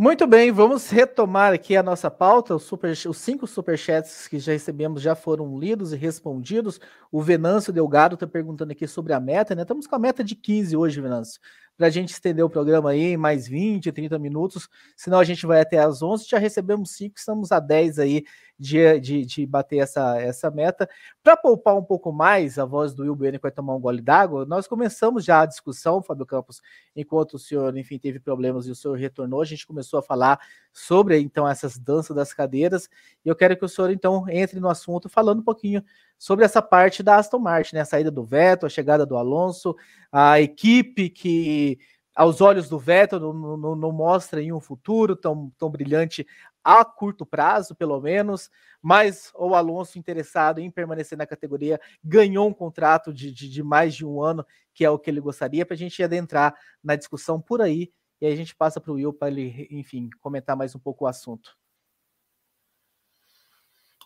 Muito bem, vamos retomar aqui a nossa pauta. Os, super, os cinco superchats que já recebemos já foram lidos e respondidos. O Venâncio Delgado está perguntando aqui sobre a meta, né? Estamos com a meta de quinze hoje, Venâncio, para a gente estender o programa aí em mais vinte, trinta minutos, senão a gente vai até às onze, já recebemos cinco, estamos a dez aí de, de, de bater essa, essa meta. Para poupar um pouco mais a voz do Will Bueno, que vai tomar um gole d'água, nós começamos já a discussão, Fábio Campos, enquanto o senhor, enfim, teve problemas e o senhor retornou, a gente começou a falar sobre, então, essas danças das cadeiras, e eu quero que o senhor, então, entre no assunto falando um pouquinho sobre essa parte da Aston Martin, né? A saída do Vettel, a chegada do Alonso, a equipe que, aos olhos do Vettel, não, não, não mostra em um futuro tão, tão brilhante a curto prazo, pelo menos, mas o Alonso, interessado em permanecer na categoria, ganhou um contrato de, de, de mais de um ano, que é o que ele gostaria, para a gente adentrar na discussão por aí. E aí a gente passa para o Will para ele, enfim, comentar mais um pouco o assunto.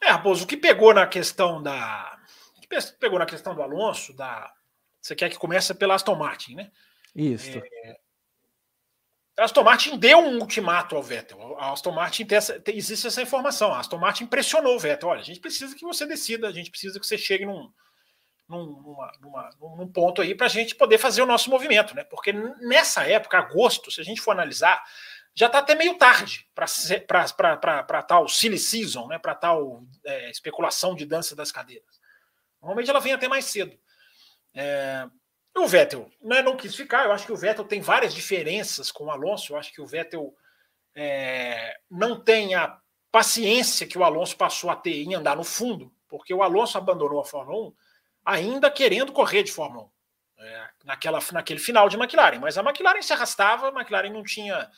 É, Raposo, o que pegou na questão da... O que pegou na questão do Alonso, da... Você quer que comece pela Aston Martin, né? Isso. É... A Aston Martin deu um ultimato ao Vettel. A Aston Martin tem essa... tem... existe essa informação. A Aston Martin pressionou o Vettel. Olha, a gente precisa que você decida, a gente precisa que você chegue num... Numa, numa, num ponto aí para a gente poder fazer o nosso movimento, né? Porque nessa época, agosto, se a gente for analisar, já está até meio tarde para tal silly season, né? Para tal é, especulação de dança das cadeiras. Normalmente ela vem até mais cedo. É, o Vettel, né, não quis ficar, eu acho que o Vettel tem várias diferenças com o Alonso, eu acho que o Vettel é, não tem a paciência que o Alonso passou a ter em andar no fundo, porque o Alonso abandonou a Fórmula um ainda querendo correr de Fórmula um, é, naquela, naquele final de McLaren, mas a McLaren se arrastava, a McLaren não tinha,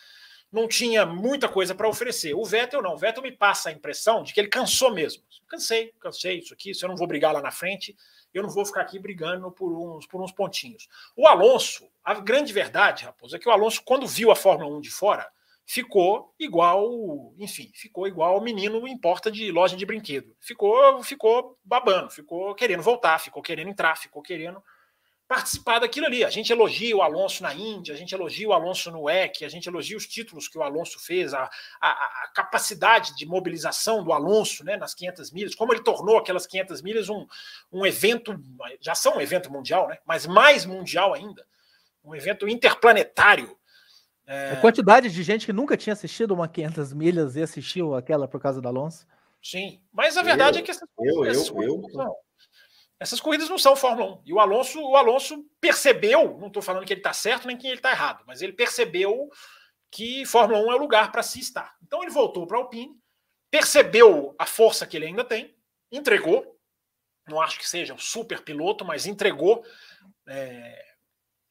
não tinha muita coisa para oferecer. O Vettel não, o Vettel me passa a impressão de que ele cansou mesmo. Cansei, cansei isso aqui, se eu não vou brigar lá na frente, eu não vou ficar aqui brigando por uns, por uns pontinhos. O Alonso, a grande verdade, Raposo, é que o Alonso, quando viu a Fórmula um de fora, ficou igual, enfim, ficou igual o menino em porta de loja de brinquedo. Ficou, ficou babando, ficou querendo voltar, ficou querendo entrar, ficou querendo participar daquilo ali. A gente elogia o Alonso na Índia, a gente elogia o Alonso no E C, a gente elogia os títulos que o Alonso fez, a, a, a capacidade de mobilização do Alonso, né, nas quinhentas milhas, como ele tornou aquelas quinhentas milhas um, um evento, já são um evento mundial, né, mas mais mundial ainda, um evento interplanetário. É... A quantidade de gente que nunca tinha assistido uma quinhentas milhas e assistiu aquela por causa da Alonso. Sim, mas a verdade eu, é que essas, eu, essas, eu, corridas eu. Não, essas corridas não são Fórmula um. E o Alonso, o Alonso percebeu, não estou falando que ele está certo nem que ele está errado, mas ele percebeu que Fórmula um é o lugar para se estar. Então ele voltou para a Alpine, percebeu a força que ele ainda tem, entregou, não acho que seja um super piloto, mas entregou, é,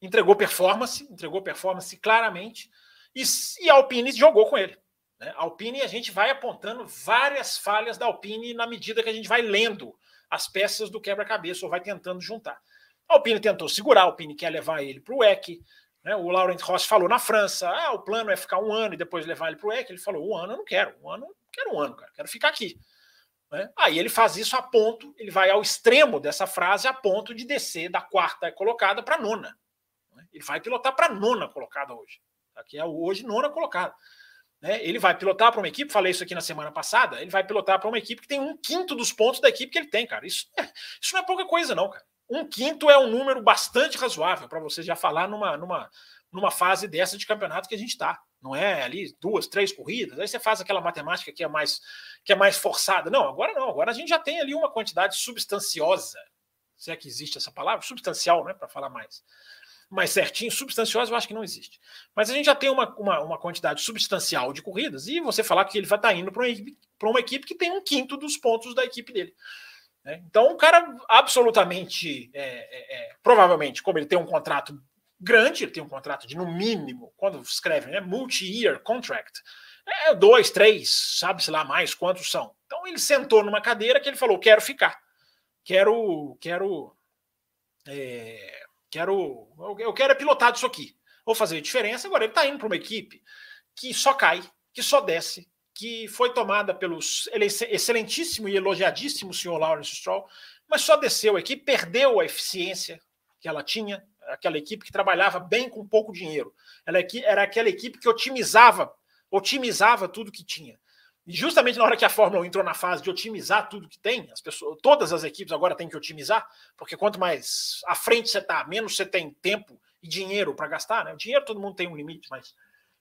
entregou performance, entregou performance claramente, e, e a Alpine jogou com ele. Né? A Alpine, a gente vai apontando várias falhas da Alpine na medida que a gente vai lendo as peças do quebra-cabeça ou vai tentando juntar. A Alpine tentou segurar, a Alpine quer levar ele para o W E C, né? O Laurent Rossi falou na França, ah, o plano é ficar um ano e depois levar ele para o W E C, ele falou, um ano eu não quero, um ano, quero um ano, cara, quero ficar aqui. Né? Aí ele faz isso a ponto, ele vai ao extremo dessa frase a ponto de descer da quarta colocada para a nona. Né? Ele vai pilotar para a nona colocada hoje, aqui é hoje nona colocada. Né? Ele vai pilotar para uma equipe, falei isso aqui na semana passada, ele vai pilotar para uma equipe que tem um quinto dos pontos da equipe que ele tem, cara. Isso, isso não é pouca coisa não, cara. Um quinto é um número bastante razoável para você já falar numa, numa, numa fase dessa de campeonato que a gente está. Não é ali duas, três corridas, aí você faz aquela matemática que é mais, que é mais forçada. Não, agora não, agora a gente já tem ali uma quantidade substanciosa, se é que existe essa palavra, substancial, né, para falar mais, mais certinho, substanciosa eu acho que não existe. Mas a gente já tem uma, uma, uma quantidade substancial de corridas e você falar que ele vai estar tá indo para uma, uma equipe que tem um quinto dos pontos da equipe dele. Então, um cara absolutamente, é, é, provavelmente, como ele tem um contrato grande, ele tem um contrato de, no mínimo, quando escreve, né, multi-year contract, é dois, três, sabe-se lá mais quantos são. Então, ele sentou numa cadeira que ele falou, quero ficar, quero, quero, é, quero, eu quero pilotar disso aqui, vou fazer diferença. Agora, ele está indo para uma equipe que só cai, que só desce, que foi tomada pelo excelentíssimo e elogiadíssimo senhor Lawrence Stroll, mas só desceu a equipe, perdeu a eficiência que ela tinha, aquela equipe que trabalhava bem com pouco dinheiro. Ela era aquela equipe que otimizava, otimizava tudo que tinha. E justamente na hora que a Fórmula um entrou na fase de otimizar tudo que tem, as pessoas, todas as equipes agora têm que otimizar, porque quanto mais à frente você está, menos você tem tempo e dinheiro para gastar. Né? O dinheiro todo mundo tem um limite, mas...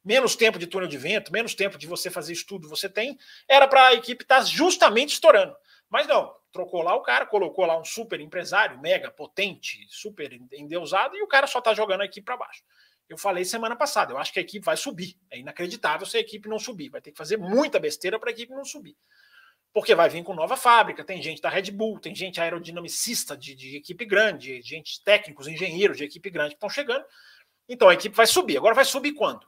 menos tempo de túnel de vento, menos tempo de você fazer estudo você tem, era para a equipe estar justamente estourando. Mas não, trocou lá o cara, colocou lá um super empresário, mega potente, super endeusado, e o cara só está jogando a equipe para baixo. Eu falei semana passada, eu acho que a equipe vai subir. É inacreditável se a equipe não subir. Vai ter que fazer muita besteira para a equipe não subir. Porque vai vir com nova fábrica, tem gente da Red Bull, tem gente aerodinamicista de, de equipe grande, gente técnicos, engenheiros de equipe grande que estão chegando. Então a equipe vai subir. Agora vai subir quando?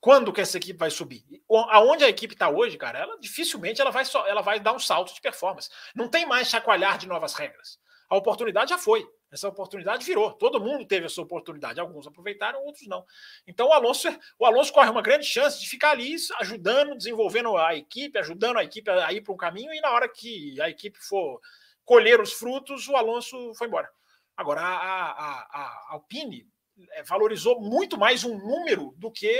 Quando que essa equipe vai subir? Aonde a equipe está hoje, cara, ela dificilmente ela vai, só, ela vai dar um salto de performance. Não tem mais chacoalhar de novas regras. A oportunidade já foi. Essa oportunidade virou. Todo mundo teve essa oportunidade. Alguns aproveitaram, outros não. Então o Alonso, o Alonso corre uma grande chance de ficar ali ajudando, desenvolvendo a equipe, ajudando a equipe a ir para um caminho e na hora que a equipe for colher os frutos, o Alonso foi embora. Agora, a, a, a Alpine valorizou muito mais um número do que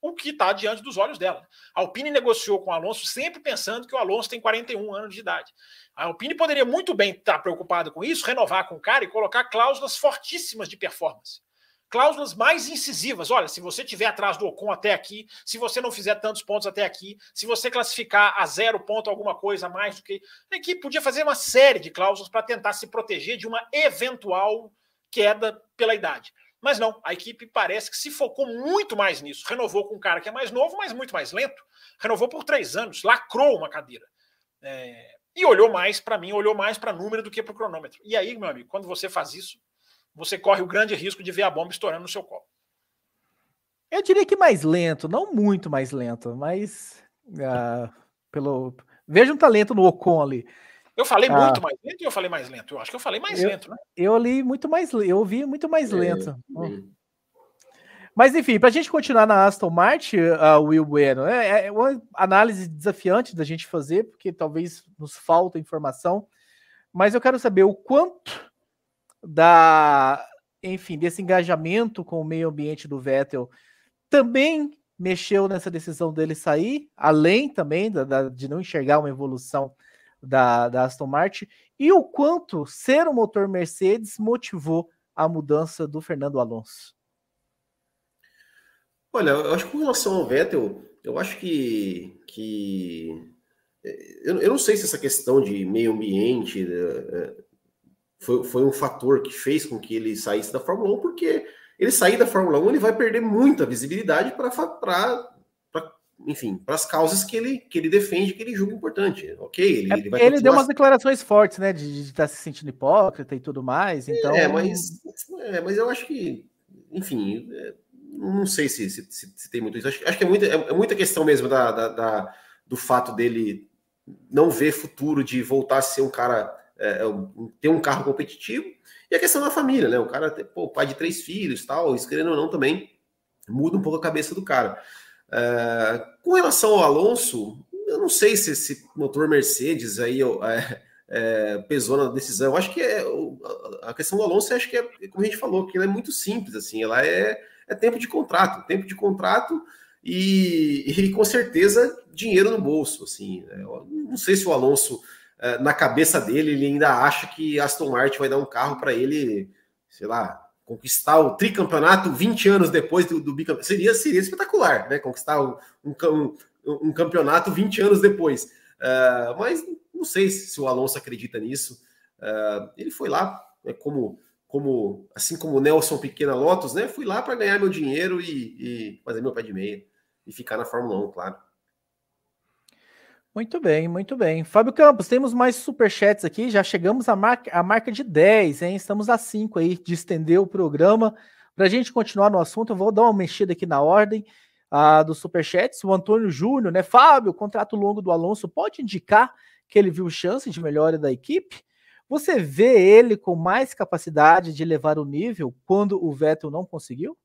o que está diante dos olhos dela. A Alpine negociou com o Alonso sempre pensando que o Alonso tem quarenta e um anos de idade. A Alpine poderia muito bem estar preocupada com isso, renovar com o cara e colocar cláusulas fortíssimas de performance. Cláusulas mais incisivas. Olha, se você estiver atrás do Ocon até aqui, se você não fizer tantos pontos até aqui, se você classificar a zero ponto alguma coisa a mais do que... A equipe podia fazer uma série de cláusulas para tentar se proteger de uma eventual queda pela idade. Mas não, a equipe parece que se focou muito mais nisso. Renovou com um cara que é mais novo, mas muito mais lento. Renovou por três anos, lacrou uma cadeira. É, e olhou mais para mim, olhou mais para número do que para o cronômetro. E aí, meu amigo, quando você faz isso, você corre o grande risco de ver a bomba estourando no seu colo. Eu diria que mais lento, não muito mais lento, mas ah, pelo... veja um talento no Ocon ali. Eu falei ah, muito mais lento e eu falei mais lento. Eu acho que eu falei mais eu, lento, né? Eu li muito mais, eu ouvi muito mais é, lento. É. Mas enfim, para a gente continuar na Aston Martin, uh, Will Bueno, é, é uma análise desafiante da gente fazer, porque talvez nos falta informação. Mas eu quero saber o quanto da, enfim, desse engajamento com o meio ambiente do Vettel também mexeu nessa decisão dele sair, além também da, da, de não enxergar uma evolução Da, da Aston Martin, e o quanto ser um motor Mercedes motivou a mudança do Fernando Alonso. Olha, eu acho que com relação ao Vettel, eu acho que, que eu, eu não sei se essa questão de meio ambiente foi, foi um fator que fez com que ele saísse da Fórmula um, porque ele sair da Fórmula um, ele vai perder muita visibilidade para enfim, para as causas que ele, que ele defende, que ele julga importante, ok? Ele, é, ele, vai ele deu umas declarações fortes, né, de estar tá se sentindo hipócrita e tudo mais, então... É, mas, é, mas eu acho que, enfim, é, não sei se, se, se, se tem muito isso, acho, acho que é muita, é muita questão mesmo da, da, da, do fato dele não ver futuro de voltar a ser um cara, é, ter um carro competitivo, e a questão da família, né, o cara, pô, pai de três filhos e tal, isso querendo ou não também, muda um pouco a cabeça do cara. Uh, com relação ao Alonso, eu não sei se esse motor Mercedes aí é, é, pesou na decisão. Eu acho que é, a questão do Alonso, acho que é, como a gente falou, que ela é muito simples, assim, ela é, é tempo de contrato, tempo de contrato e, e com certeza dinheiro no bolso, assim. Eu não sei se o Alonso, na cabeça dele, ele ainda acha que Aston Martin vai dar um carro para ele, sei lá, conquistar o tricampeonato vinte anos depois do, do bicampeonato. Seria, seria espetacular, né? Conquistar um, um, um campeonato vinte anos depois. Uh, mas não sei se, se o Alonso acredita nisso. Uh, ele foi lá, né, como, como, assim como o Nelson Piquet na Lotus, né? Fui lá para ganhar meu dinheiro e, e fazer meu pé de meia. E ficar na Fórmula um, claro. Muito bem, muito bem. Fábio Campos, temos mais superchats aqui, já chegamos à marca, à marca de dez, hein? Estamos a cinco aí, de estender o programa. Para a gente continuar no assunto, eu vou dar uma mexida aqui na ordem ah, dos superchats. O Antônio Júnior, né? Fábio, contrato longo do Alonso pode indicar que ele viu chance de melhora da equipe? Você vê ele com mais capacidade de elevar o nível quando o Vettel não conseguiu?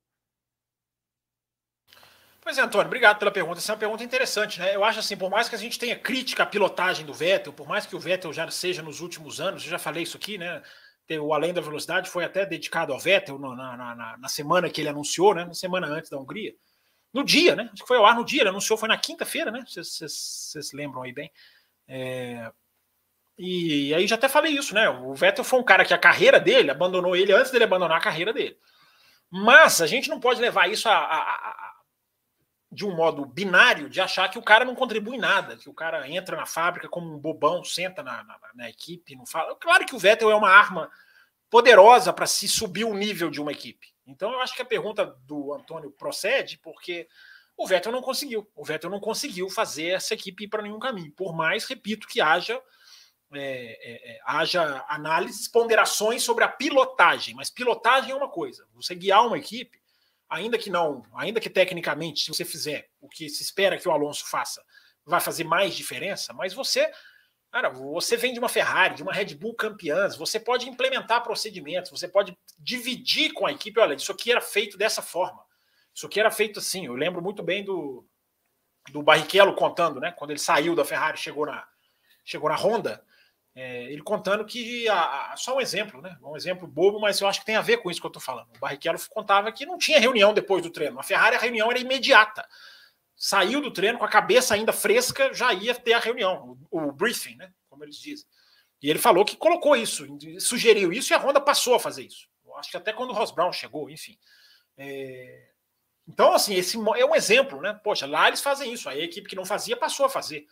Pois é, Antônio, obrigado pela pergunta. Essa é uma pergunta interessante, né? Eu acho assim, por mais que a gente tenha crítica à pilotagem do Vettel, por mais que o Vettel já seja nos últimos anos, eu já falei isso aqui, né? O Além da Velocidade foi até dedicado ao Vettel na, na, na, na semana que ele anunciou, né? Na semana antes da Hungria. No dia, né? Acho que foi ao ar no dia, ele anunciou, foi na quinta-feira, né? Vocês lembram aí bem. É... E, e aí já até falei isso, né? O Vettel foi um cara que a carreira dele, abandonou ele antes dele abandonar a carreira dele. Mas a gente não pode levar isso a... a, a de um modo binário, de achar que o cara não contribui em nada, que o cara entra na fábrica como um bobão, senta na, na, na equipe, não fala. Claro que o Vettel é uma arma poderosa para se subir o nível de uma equipe. Então eu acho que a pergunta do Antônio procede, porque o Vettel não conseguiu. O Vettel não conseguiu fazer essa equipe ir para nenhum caminho. Por mais, repito, que haja, é, é, haja análises, ponderações sobre a pilotagem. Mas pilotagem é uma coisa. Você guiar uma equipe, ainda que não, ainda que tecnicamente, se você fizer o que se espera que o Alonso faça, vai fazer mais diferença, mas você, cara, você vem de uma Ferrari, de uma Red Bull campeãs, você pode implementar procedimentos, você pode dividir com a equipe, olha, isso aqui era feito dessa forma, isso aqui era feito assim, eu lembro muito bem do, do Barrichello contando, né, quando ele saiu da Ferrari, chegou na, chegou na Honda, é, ele contando que, a, a, só um exemplo, né? Um exemplo bobo, mas eu acho que tem a ver com isso que eu estou falando. O Barrichello contava que não tinha reunião depois do treino. A Ferrari, a reunião era imediata. Saiu do treino com a cabeça ainda fresca, já ia ter a reunião, o, o briefing, né? Como eles dizem. E ele falou que colocou isso, sugeriu isso e a Honda passou a fazer isso. Eu acho que até quando o Ross Brown chegou, enfim. É... Então, assim, esse é um exemplo, né? Poxa, lá eles fazem isso. Aí a equipe que não fazia passou a fazer.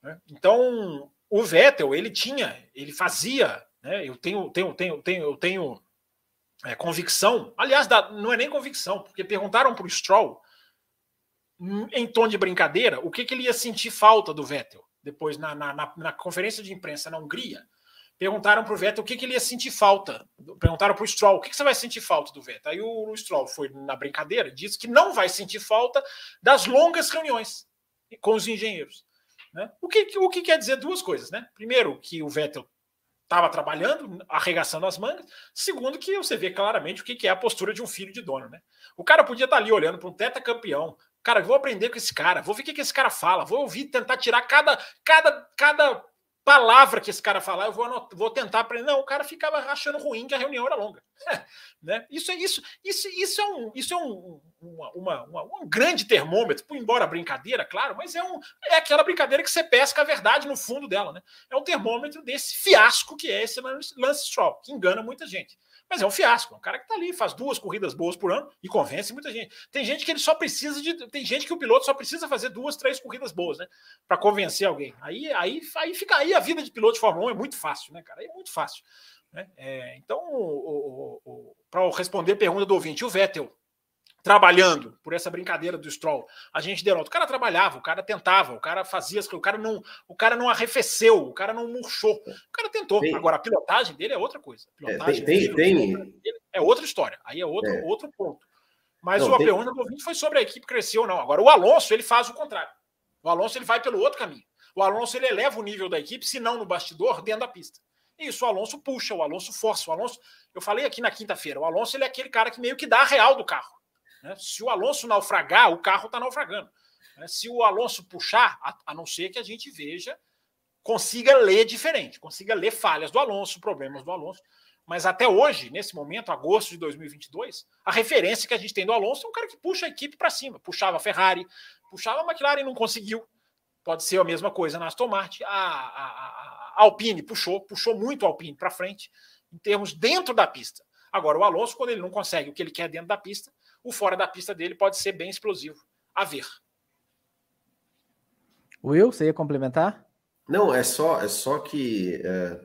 Né? Então... O Vettel, ele tinha, ele fazia, né? Eu tenho, tenho, tenho, tenho, eu tenho é, convicção, aliás, da, não é nem convicção, porque perguntaram para o Stroll, em tom de brincadeira, o que, que ele ia sentir falta do Vettel, depois na, na, na, na conferência de imprensa na Hungria, perguntaram para o Vettel o que, que ele ia sentir falta, perguntaram para o Stroll, o que, que você vai sentir falta do Vettel? Aí o, o Stroll foi na brincadeira, disse que não vai sentir falta das longas reuniões com os engenheiros. Né? O, que, o que quer dizer duas coisas, né? Primeiro, que o Vettel estava trabalhando, arregaçando as mangas. Segundo, que você vê claramente o que, que é a postura de um filho de dono, né? O cara podia estar tá ali olhando para um tetacampeão. Cara, vou aprender com esse cara, vou ver o que, que esse cara fala, vou ouvir, tentar tirar cada, cada, cada palavra que esse cara falar, eu vou, anotar, vou tentar aprender. Não, o cara ficava achando ruim que a reunião era longa. É, né? Isso é isso, isso, isso é um, isso é um, uma, uma, uma, um grande termômetro, embora brincadeira, claro, mas é, um, é aquela brincadeira que você pesca a verdade no fundo dela, né? É um termômetro desse fiasco que é esse Lance Stroll, que engana muita gente. Mas é um fiasco, é um cara que tá ali, faz duas corridas boas por ano e convence muita gente. Tem gente que ele só precisa de. Tem gente que o piloto só precisa fazer duas, três corridas boas, né? Para convencer alguém. Aí, aí, aí fica aí a vida de piloto de Fórmula um é muito fácil, né, cara? É muito fácil. Né? É, então, para responder a pergunta do ouvinte, o Vettel trabalhando por essa brincadeira do Stroll. A gente deu nota. O cara trabalhava, o cara tentava, o cara fazia as coisas, o cara não, o cara não arrefeceu, o cara não murchou, o cara tentou. Tem. Agora, a pilotagem dele é outra coisa. A pilotagem é, tem, tem, tem. é outra história. Aí é outro, é. outro ponto. Mas não, o tem... a pergunta do ouvinte foi sobre a equipe crescer ou não. Agora, o Alonso, ele faz o contrário. O Alonso, ele vai pelo outro caminho. O Alonso, ele eleva o nível da equipe, se não no bastidor, dentro da pista. Isso, o Alonso puxa, o Alonso força. O Alonso, eu falei aqui na quinta-feira, o Alonso ele é aquele cara que meio que dá a real do carro. Né? Se o Alonso naufragar, o carro está naufragando. Né? Se o Alonso puxar, a, a não ser que a gente veja, consiga ler diferente, consiga ler falhas do Alonso, problemas do Alonso. Mas até hoje, nesse momento, agosto de dois mil e vinte e dois, a referência que a gente tem do Alonso é um cara que puxa a equipe para cima. Puxava a Ferrari, puxava a McLaren e não conseguiu. Pode ser a mesma coisa na Aston Martin. A, a, a, a A Alpine puxou, puxou muito a Alpine para frente em termos dentro da pista. Agora, o Alonso, quando ele não consegue o que ele quer dentro da pista, o fora da pista dele pode ser bem explosivo a ver. Will, você ia complementar? Não, é só, é só que, é,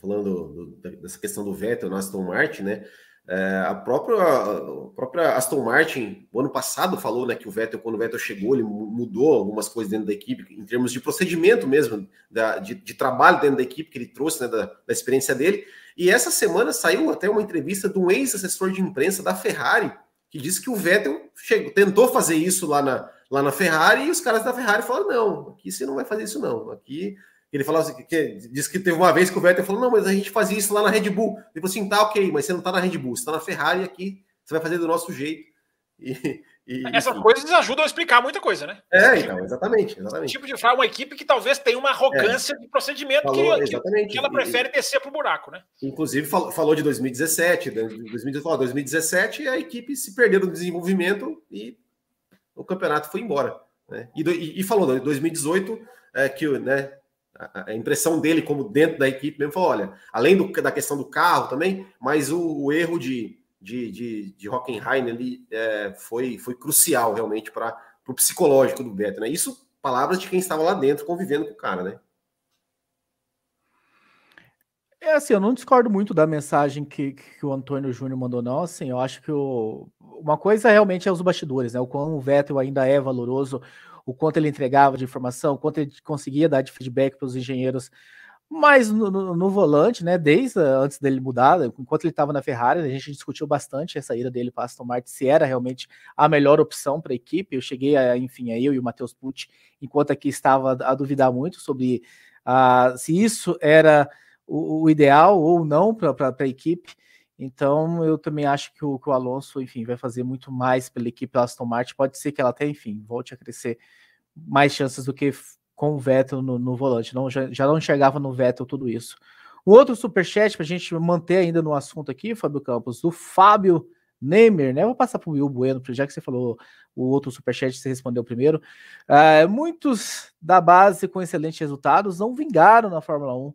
falando do, dessa questão do Vettel na Aston Martin, né? É, a, própria, a própria Aston Martin, o ano passado, falou, né, que o Vettel, quando o Vettel chegou, ele mudou algumas coisas dentro da equipe, em termos de procedimento mesmo, da, de, de trabalho dentro da equipe que ele trouxe, né, da, da experiência dele. E essa semana saiu até uma entrevista de um ex-assessor de imprensa da Ferrari, que disse que o Vettel chegou, tentou fazer isso lá na, lá na Ferrari, e os caras da Ferrari falaram, não, aqui você não vai fazer isso não, aqui... Ele falava assim, que, disse que teve uma vez que o Vettel falou, não, mas a gente fazia isso lá na Red Bull. Ele falou assim, tá, ok, mas você não tá na Red Bull, você tá na Ferrari aqui, você vai fazer do nosso jeito. E, e, Essas e... coisas ajudam a explicar muita coisa, né? É, tipo, então, exatamente, exatamente. Tipo de uma equipe que talvez tenha uma arrogância é. de procedimento falou, que, que, que ela prefere e, descer pro buraco, né? Inclusive, falou, falou de dois mil e dezessete, dois mil e dezessete a equipe se perdeu no desenvolvimento e o campeonato foi embora. Né? E, e, e falou, em dois mil e dezoito, é, que, né, a impressão dele, como dentro da equipe mesmo, falou, olha, além do, da questão do carro também, mas o, o erro de, de, de, de Hockenheim ali é, foi, foi crucial realmente para o psicológico do Vettel, né? Isso, palavras de quem estava lá dentro convivendo com o cara, né? É assim, eu não discordo muito da mensagem que, que o Antônio Júnior mandou, não. Assim, eu acho que o, uma coisa realmente é os bastidores, né? O quão o Vettel ainda é valoroso, o quanto ele entregava de informação, o quanto ele conseguia dar de feedback para os engenheiros, mas no, no, no volante, né, desde antes dele mudar, enquanto ele estava na Ferrari, a gente discutiu bastante essa ida dele para Aston Martin, se era realmente a melhor opção para a equipe. Eu cheguei, a, enfim, a eu e o Matheus Pucci, enquanto aqui estava a duvidar muito sobre uh, se isso era o, o ideal ou não para a equipe. Então, eu também acho que o, que o Alonso, enfim, vai fazer muito mais pela equipe Aston Martin. Pode ser que ela até, enfim, volte a crescer mais chances do que com o Vettel no, no volante. Não, já, já não enxergava no Vettel tudo isso. O outro superchat, para a gente manter ainda no assunto aqui, Fábio Campos, do Fábio Neymer, né? Eu vou passar para o Will Bueno, já que você falou o outro superchat, você respondeu primeiro. Uh, muitos da base com excelentes resultados não vingaram na Fórmula um.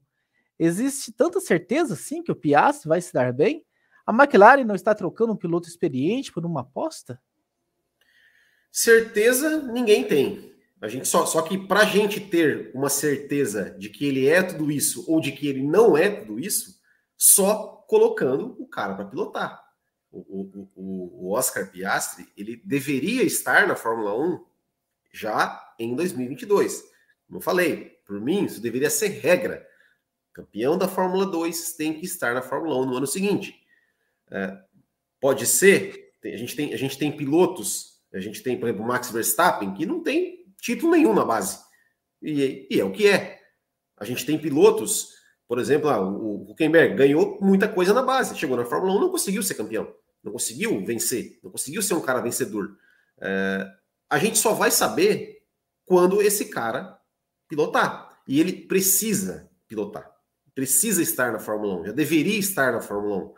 Existe tanta certeza, sim, que o Piastri vai se dar bem? A McLaren não está trocando um piloto experiente por uma aposta? Certeza ninguém tem. A gente só, só que para a gente ter uma certeza de que ele é tudo isso ou de que ele não é tudo isso, só colocando o cara para pilotar. O, o, o, o Oscar Piastri, ele deveria estar na Fórmula um já em dois mil e vinte e dois. Como eu falei, por mim, isso deveria ser regra. Campeão da Fórmula dois tem que estar na Fórmula um no ano seguinte. É, pode ser, a gente, tem, a gente tem pilotos, a gente tem, por exemplo, o Max Verstappen, que não tem título nenhum na base, e, e é o que é. A gente tem pilotos, por exemplo, ah, o Hülkenberg ganhou muita coisa na base, chegou na Fórmula um, não conseguiu ser campeão, não conseguiu vencer, não conseguiu ser um cara vencedor. É, a gente só vai saber quando esse cara pilotar, e ele precisa pilotar, precisa estar na Fórmula um, já deveria estar na Fórmula um.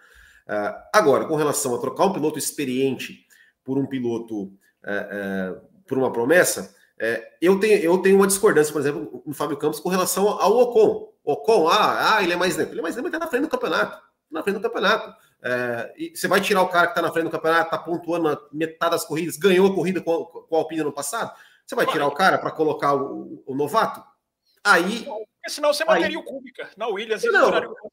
Uh, agora, com relação a trocar um piloto experiente por um piloto, uh, uh, por uma promessa, uh, eu, tenho, eu tenho uma discordância, por exemplo, no Fábio Campos com relação ao Ocon. Ocon, ah, ah ele é mais lento. Ele é mais lento, mas está na frente do campeonato. Na frente do campeonato. Uh, e você vai tirar o cara que está na frente do campeonato, está pontuando na metade das corridas, ganhou a corrida com a, com a Alpine no passado? Você vai tirar o cara para colocar o, o, o novato? Aí... Porque senão você manteria aí... o Kubica na Williams e não. O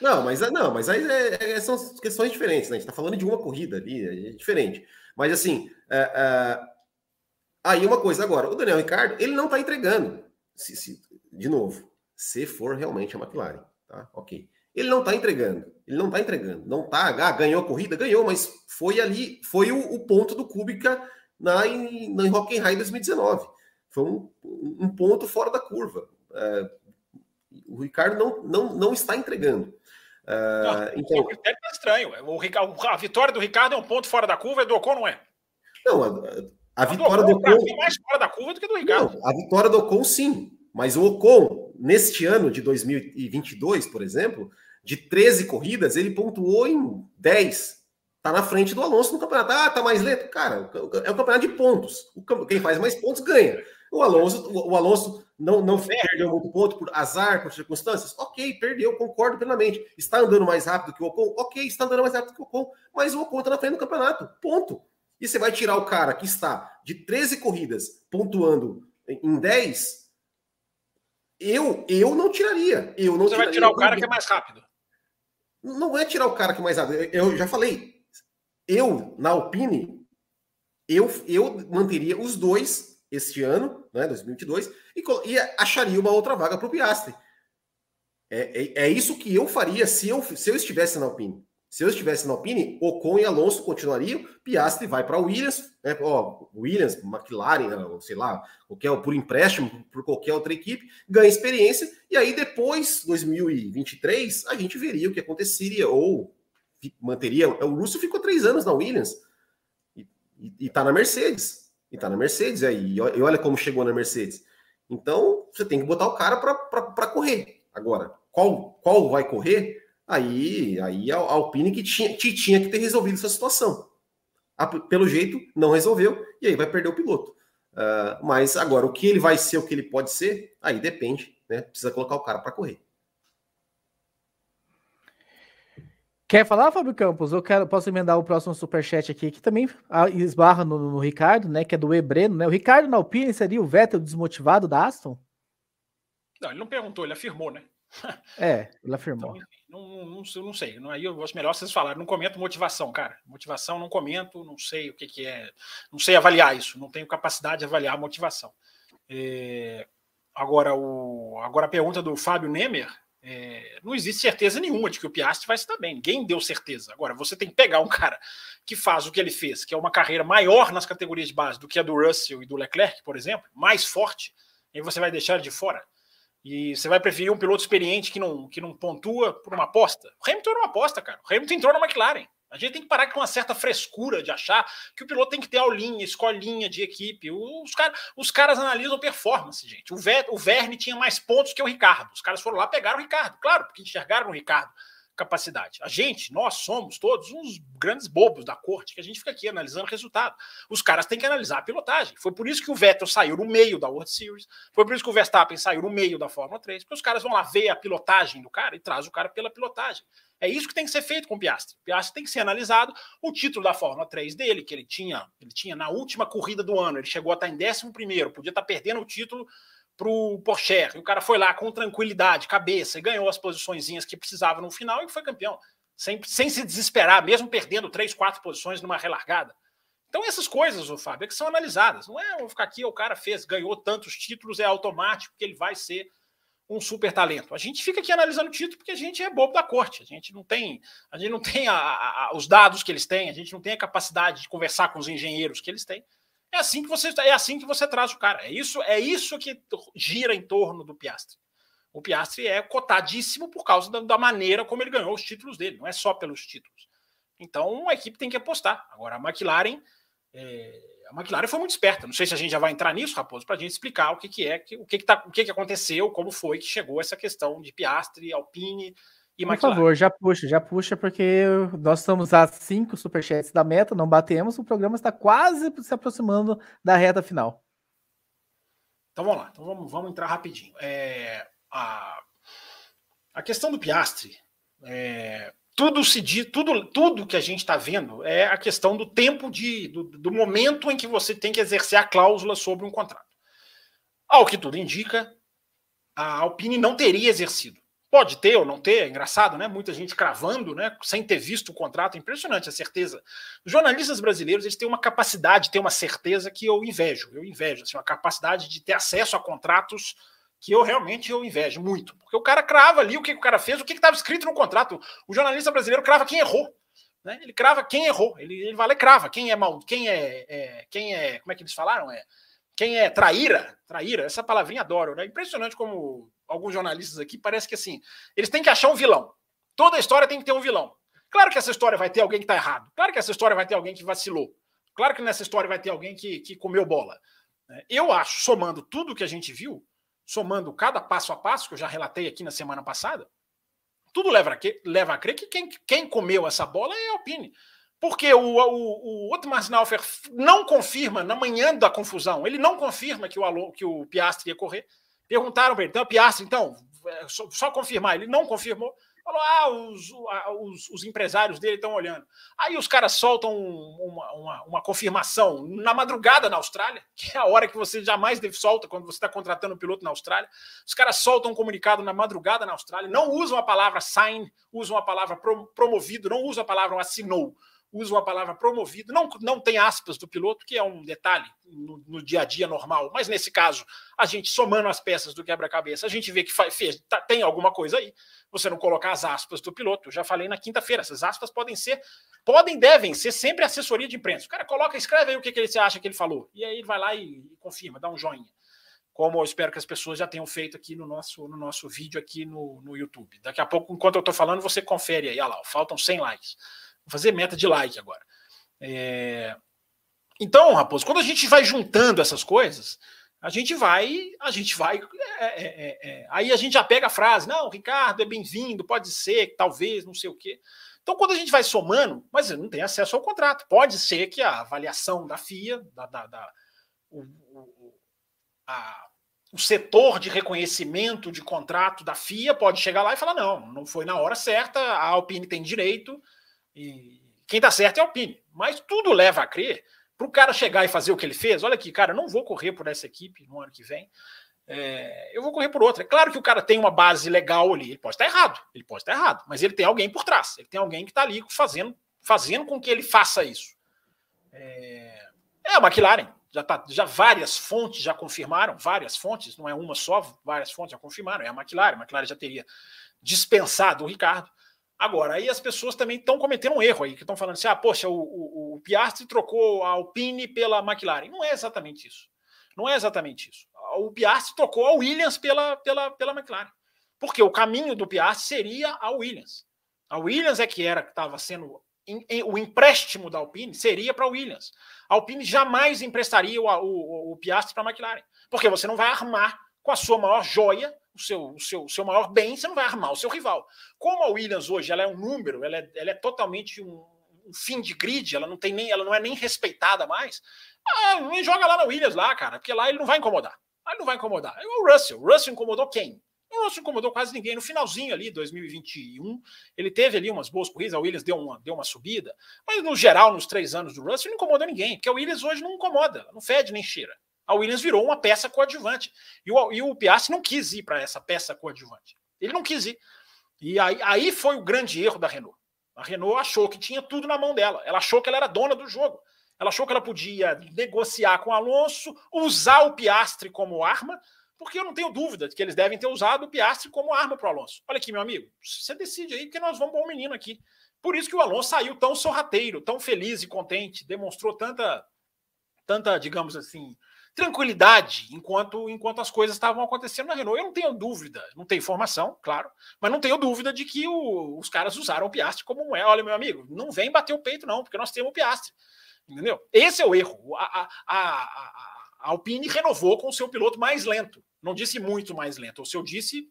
Não, mas, não, mas aí é, é, são questões diferentes, né? A gente está falando de uma corrida ali, é diferente. Mas assim, uh, uh, aí uma coisa agora, o Daniel Ricciardo, ele não está entregando, se, se, de novo, se for realmente a McLaren, tá? Ok. Ele não está entregando, ele não está entregando, não está, ah, ganhou a corrida, ganhou, mas foi ali, foi o, o ponto do Kubica na, em, na, em Hockenheim dois mil e dezenove, foi um, um ponto fora da curva, uh, o Ricardo não, não, não está entregando. Uh, não, então, é estranho, o Ricardo, a vitória do Ricardo é um ponto fora da curva, e do Ocon não é? Não, a, a, a vitória do Ocon... é mais fora da curva do que do Ricardo. Não, a vitória do Ocon sim, mas o Ocon, neste ano de dois mil e vinte e dois, por exemplo, de treze corridas, ele pontuou em dez. Tá na frente do Alonso no campeonato. Ah, tá mais lento. Cara, é um campeonato de pontos. Quem faz mais pontos ganha. O Alonso, o Alonso não, não perdeu muito ponto por azar, por circunstâncias. Ok, perdeu, concordo plenamente. Está andando mais rápido que o Ocon? Ok, está andando mais rápido que o Ocon. Mas o Ocon tá na frente do campeonato. Ponto. E você vai tirar o cara que está de treze corridas pontuando em dez... Eu, eu não tiraria. Eu não Você tiraria. Vai tirar o cara que é mais rápido. Não é tirar o cara que é mais rápido. Eu, eu já falei. Eu, na Alpine, eu, eu manteria os dois este ano, né, dois mil e vinte e dois, e, e acharia uma outra vaga para o Piastri. É, é, é isso que eu faria se eu, se eu estivesse na Alpine. Se eu estivesse na Alpine, Ocon e Alonso continuariam, Piastri vai para o Williams, né? Ó, Williams, McLaren, sei lá, qualquer, por empréstimo, por qualquer outra equipe, ganha experiência, e aí depois, dois mil e vinte e três, a gente veria o que aconteceria, ou manteria. O Russell ficou três anos na Williams, e, e, e tá na Mercedes, e tá na Mercedes, aí, e olha como chegou na Mercedes. Então, você tem que botar o cara para correr. Agora, qual, qual vai correr? Aí, aí a Alpine que tinha, que tinha que ter resolvido essa situação. A, pelo jeito, não resolveu, e aí vai perder o piloto. Uh, mas agora, o que ele vai ser, o que ele pode ser, aí depende, né? Precisa colocar o cara para correr. Quer falar, Fábio Campos? Eu quero, posso emendar o próximo superchat aqui, que também esbarra no, no Ricardo, né? Que é do Ebreno, né? O Ricardo na Alpine seria o Vettel desmotivado da Aston? Não, ele não perguntou, ele afirmou, né? É, ele afirmou. Então, não, não, não sei, aí eu acho melhor vocês falarem. Não comento motivação, cara. Motivação, não comento, não sei o que, que é. Não sei avaliar isso, não tenho capacidade de avaliar a motivação. É, agora, o, agora, a pergunta do Fábio Nemer: é, não existe certeza nenhuma de que o Piastri vai se dar bem, ninguém deu certeza. Agora, você tem que pegar um cara que faz o que ele fez, que é uma carreira maior nas categorias de base do que a do Russell e do Leclerc, por exemplo, mais forte, e você vai deixar ele de fora. E você vai preferir um piloto experiente que não, que não pontua por uma aposta? O Hamilton era uma aposta, cara. O Hamilton entrou na McLaren. A gente tem que parar com uma certa frescura de achar que o piloto tem que ter aulinha, escolinha de equipe. Os, cara, os caras analisam performance, gente. O, Ver, o Verne tinha mais pontos que o Ricardo. Os caras foram lá pegar o Ricardo. Claro, porque enxergaram o Ricardo capacidade. A gente, nós somos todos uns grandes bobos da corte, que a gente fica aqui analisando o resultado. Os caras têm que analisar a pilotagem. Foi por isso que o Vettel saiu no meio da World Series, foi por isso que o Verstappen saiu no meio da Fórmula três, porque os caras vão lá ver a pilotagem do cara e traz o cara pela pilotagem. É isso que tem que ser feito com o Piastri. O Piastri tem que ser analisado. O título da Fórmula três dele, que ele tinha, ele tinha na última corrida do ano, ele chegou a estar em décimo primeiro, podia estar perdendo o título para o Porsche, e o cara foi lá com tranquilidade, cabeça, e ganhou as posiçõezinhas que precisava no final e foi campeão, sem, sem se desesperar, mesmo perdendo três, quatro posições numa relargada. Então essas coisas, o Fábio, é que são analisadas, não é eu ficar aqui, o cara fez, ganhou tantos títulos, é automático que ele vai ser um super talento. A gente fica aqui analisando o título porque a gente é bobo da corte, a gente não tem, a gente não tem a, a, a, os dados que eles têm, a gente não tem a capacidade de conversar com os engenheiros que eles têm. É assim que você, é assim que você traz o cara. É isso, é isso que gira em torno do Piastri. O Piastri é cotadíssimo por causa da, da maneira como ele ganhou os títulos dele, não é só pelos títulos. Então a equipe tem que apostar. Agora a McLaren, é, a McLaren foi muito esperta. Não sei se a gente já vai entrar nisso, Raposo, para a gente explicar o que, que é, que, o, que, que, tá, o que, que aconteceu, como foi que chegou essa questão de Piastri, Alpine e McLaren. Por favor, já puxa, já puxa, porque nós estamos a cinco superchats da meta, não batemos, o programa está quase se aproximando da reta final. Então vamos lá, então vamos, vamos entrar rapidinho. É, a, a questão do Piastri, é, tudo, se, tudo, tudo que a gente está vendo é a questão do tempo, de, do, do momento em que você tem que exercer a cláusula sobre um contrato. Ao que tudo indica, a Alpine não teria exercido. Pode ter ou não ter, é engraçado, né? Muita gente cravando, né? Sem ter visto o contrato, é impressionante a certeza. Os jornalistas brasileiros, eles têm uma capacidade, têm uma certeza que eu invejo, eu invejo, assim, uma capacidade de ter acesso a contratos que eu realmente eu invejo muito. Porque o cara crava ali o que o cara fez, o que estava escrito no contrato. O jornalista brasileiro crava quem errou, né? Ele crava quem errou, ele, ele vai lá e crava quem é mal, quem é, é, quem é, como é que eles falaram? É, quem é traíra, traíra, essa palavrinha adoro, né? Impressionante como alguns jornalistas aqui, parece que assim, eles têm que achar um vilão. Toda história tem que ter um vilão. Claro que essa história vai ter alguém que está errado. Claro que essa história vai ter alguém que vacilou. Claro que nessa história vai ter alguém que, que comeu bola. Eu acho, somando tudo que a gente viu, somando cada passo a passo, que eu já relatei aqui na semana passada, tudo leva a, que, leva a crer que quem, quem comeu essa bola é a Alpine. Porque o, o, o Otmar Schnauffer não confirma, na manhã da confusão, ele não confirma que o, que o Piastri ia correr. Perguntaram para ele, então, Piastri, então, só, só confirmar, ele não confirmou, falou, ah, os, os, os empresários dele estão olhando. Aí os caras soltam uma, uma, uma confirmação na madrugada na Austrália, que é a hora que você jamais deve solta quando você está contratando um piloto na Austrália. Os caras soltam um comunicado na madrugada na Austrália, não usam a palavra sign, usam a palavra promovido, não usam a palavra assinou, usam a palavra promovido, não, não tem aspas do piloto, que é um detalhe no, no dia a dia normal, mas nesse caso, a gente somando as peças do quebra-cabeça, a gente vê que faz, fez, tá, tem alguma coisa aí, você não colocar as aspas do piloto, eu já falei na quinta-feira, essas aspas podem ser, podem, devem ser sempre assessoria de imprensa, o cara coloca, escreve aí o que, que ele acha que ele falou, e aí ele vai lá e confirma, dá um joinha, como eu espero que as pessoas já tenham feito aqui no nosso, no nosso vídeo aqui no, no YouTube, daqui a pouco, enquanto eu tô falando, você confere aí, olha lá, faltam cem likes, fazer meta de like agora. É... Então, Raposo, quando a gente vai juntando essas coisas, a gente vai, a gente vai, é, é, é, aí a gente já pega a frase, não, Ricardo é bem-vindo, pode ser, talvez, não sei o quê. Então, quando a gente vai somando, mas não tem acesso ao contrato, pode ser que a avaliação da F I A, da, da, da, o, o, a, o setor de reconhecimento de contrato da F I A pode chegar lá e falar, não, não foi na hora certa, a Alpine tem direito, e quem tá certo é a Alpine, mas tudo leva a crer para o cara chegar e fazer o que ele fez. Olha aqui, cara, eu não vou correr por essa equipe no ano que vem, é, eu vou correr por outra. É claro que o cara tem uma base legal ali, ele pode estar errado, ele pode estar errado, mas ele tem alguém por trás, ele tem alguém que tá ali fazendo, fazendo com que ele faça isso. É, é a McLaren, já, tá, já várias fontes já confirmaram, várias fontes, não é uma só, várias fontes já confirmaram, é a McLaren, a McLaren já teria dispensado o Ricardo. Agora, aí as pessoas também estão cometendo um erro aí, que estão falando assim, ah, poxa, o, o, o Piastri trocou a Alpine pela McLaren. Não é exatamente isso. Não é exatamente isso. O Piastri trocou a Williams pela, pela, pela McLaren. Porque o caminho do Piastri seria a Williams. A Williams é que era que estava sendo... Em, em, o empréstimo da Alpine seria para a Williams. A Alpine jamais emprestaria o, o, o Piastri para a McLaren. Porque você não vai armar com a sua maior joia, o seu, o seu, o seu maior bem, você não vai armar o seu rival. Como a Williams hoje ela é um número, ela é, ela é totalmente um, um fim de grid, ela não tem nem, ela não é nem respeitada mais, ah, nem joga lá na Williams lá, cara, porque lá ele não vai incomodar. Lá ele não vai incomodar. É o Russell. O Russell incomodou quem? O Russell incomodou quase ninguém. No finalzinho ali, dois mil e vinte e um, ele teve ali umas boas corridas, a Williams deu uma, deu uma subida, mas no geral, nos três anos do Russell, não incomodou ninguém, porque a Williams hoje não incomoda, não fede nem cheira. A Williams virou uma peça coadjuvante. E o, e o Piastri não quis ir para essa peça coadjuvante. Ele não quis ir. E aí, aí foi o grande erro da Renault. A Renault achou que tinha tudo na mão dela. Ela achou que ela era dona do jogo. Ela achou que ela podia negociar com o Alonso, usar o Piastri como arma, porque eu não tenho dúvida de que eles devem ter usado o Piastri como arma para o Alonso. Olha aqui, meu amigo, você decide aí, porque nós vamos pôr um menino aqui. Por isso que o Alonso saiu tão sorrateiro, tão feliz e contente, demonstrou tanta, tanta, digamos assim... tranquilidade enquanto, enquanto as coisas estavam acontecendo na Renault. Eu não tenho dúvida, não tenho informação, claro, mas não tenho dúvida de que o, os caras usaram o Piastri como é. Olha, meu amigo, não vem bater o peito não, porque nós temos o Piastri, entendeu? Esse é o erro. A, a, a, a Alpine renovou com o seu piloto mais lento, não disse muito mais lento, ou se eu disse,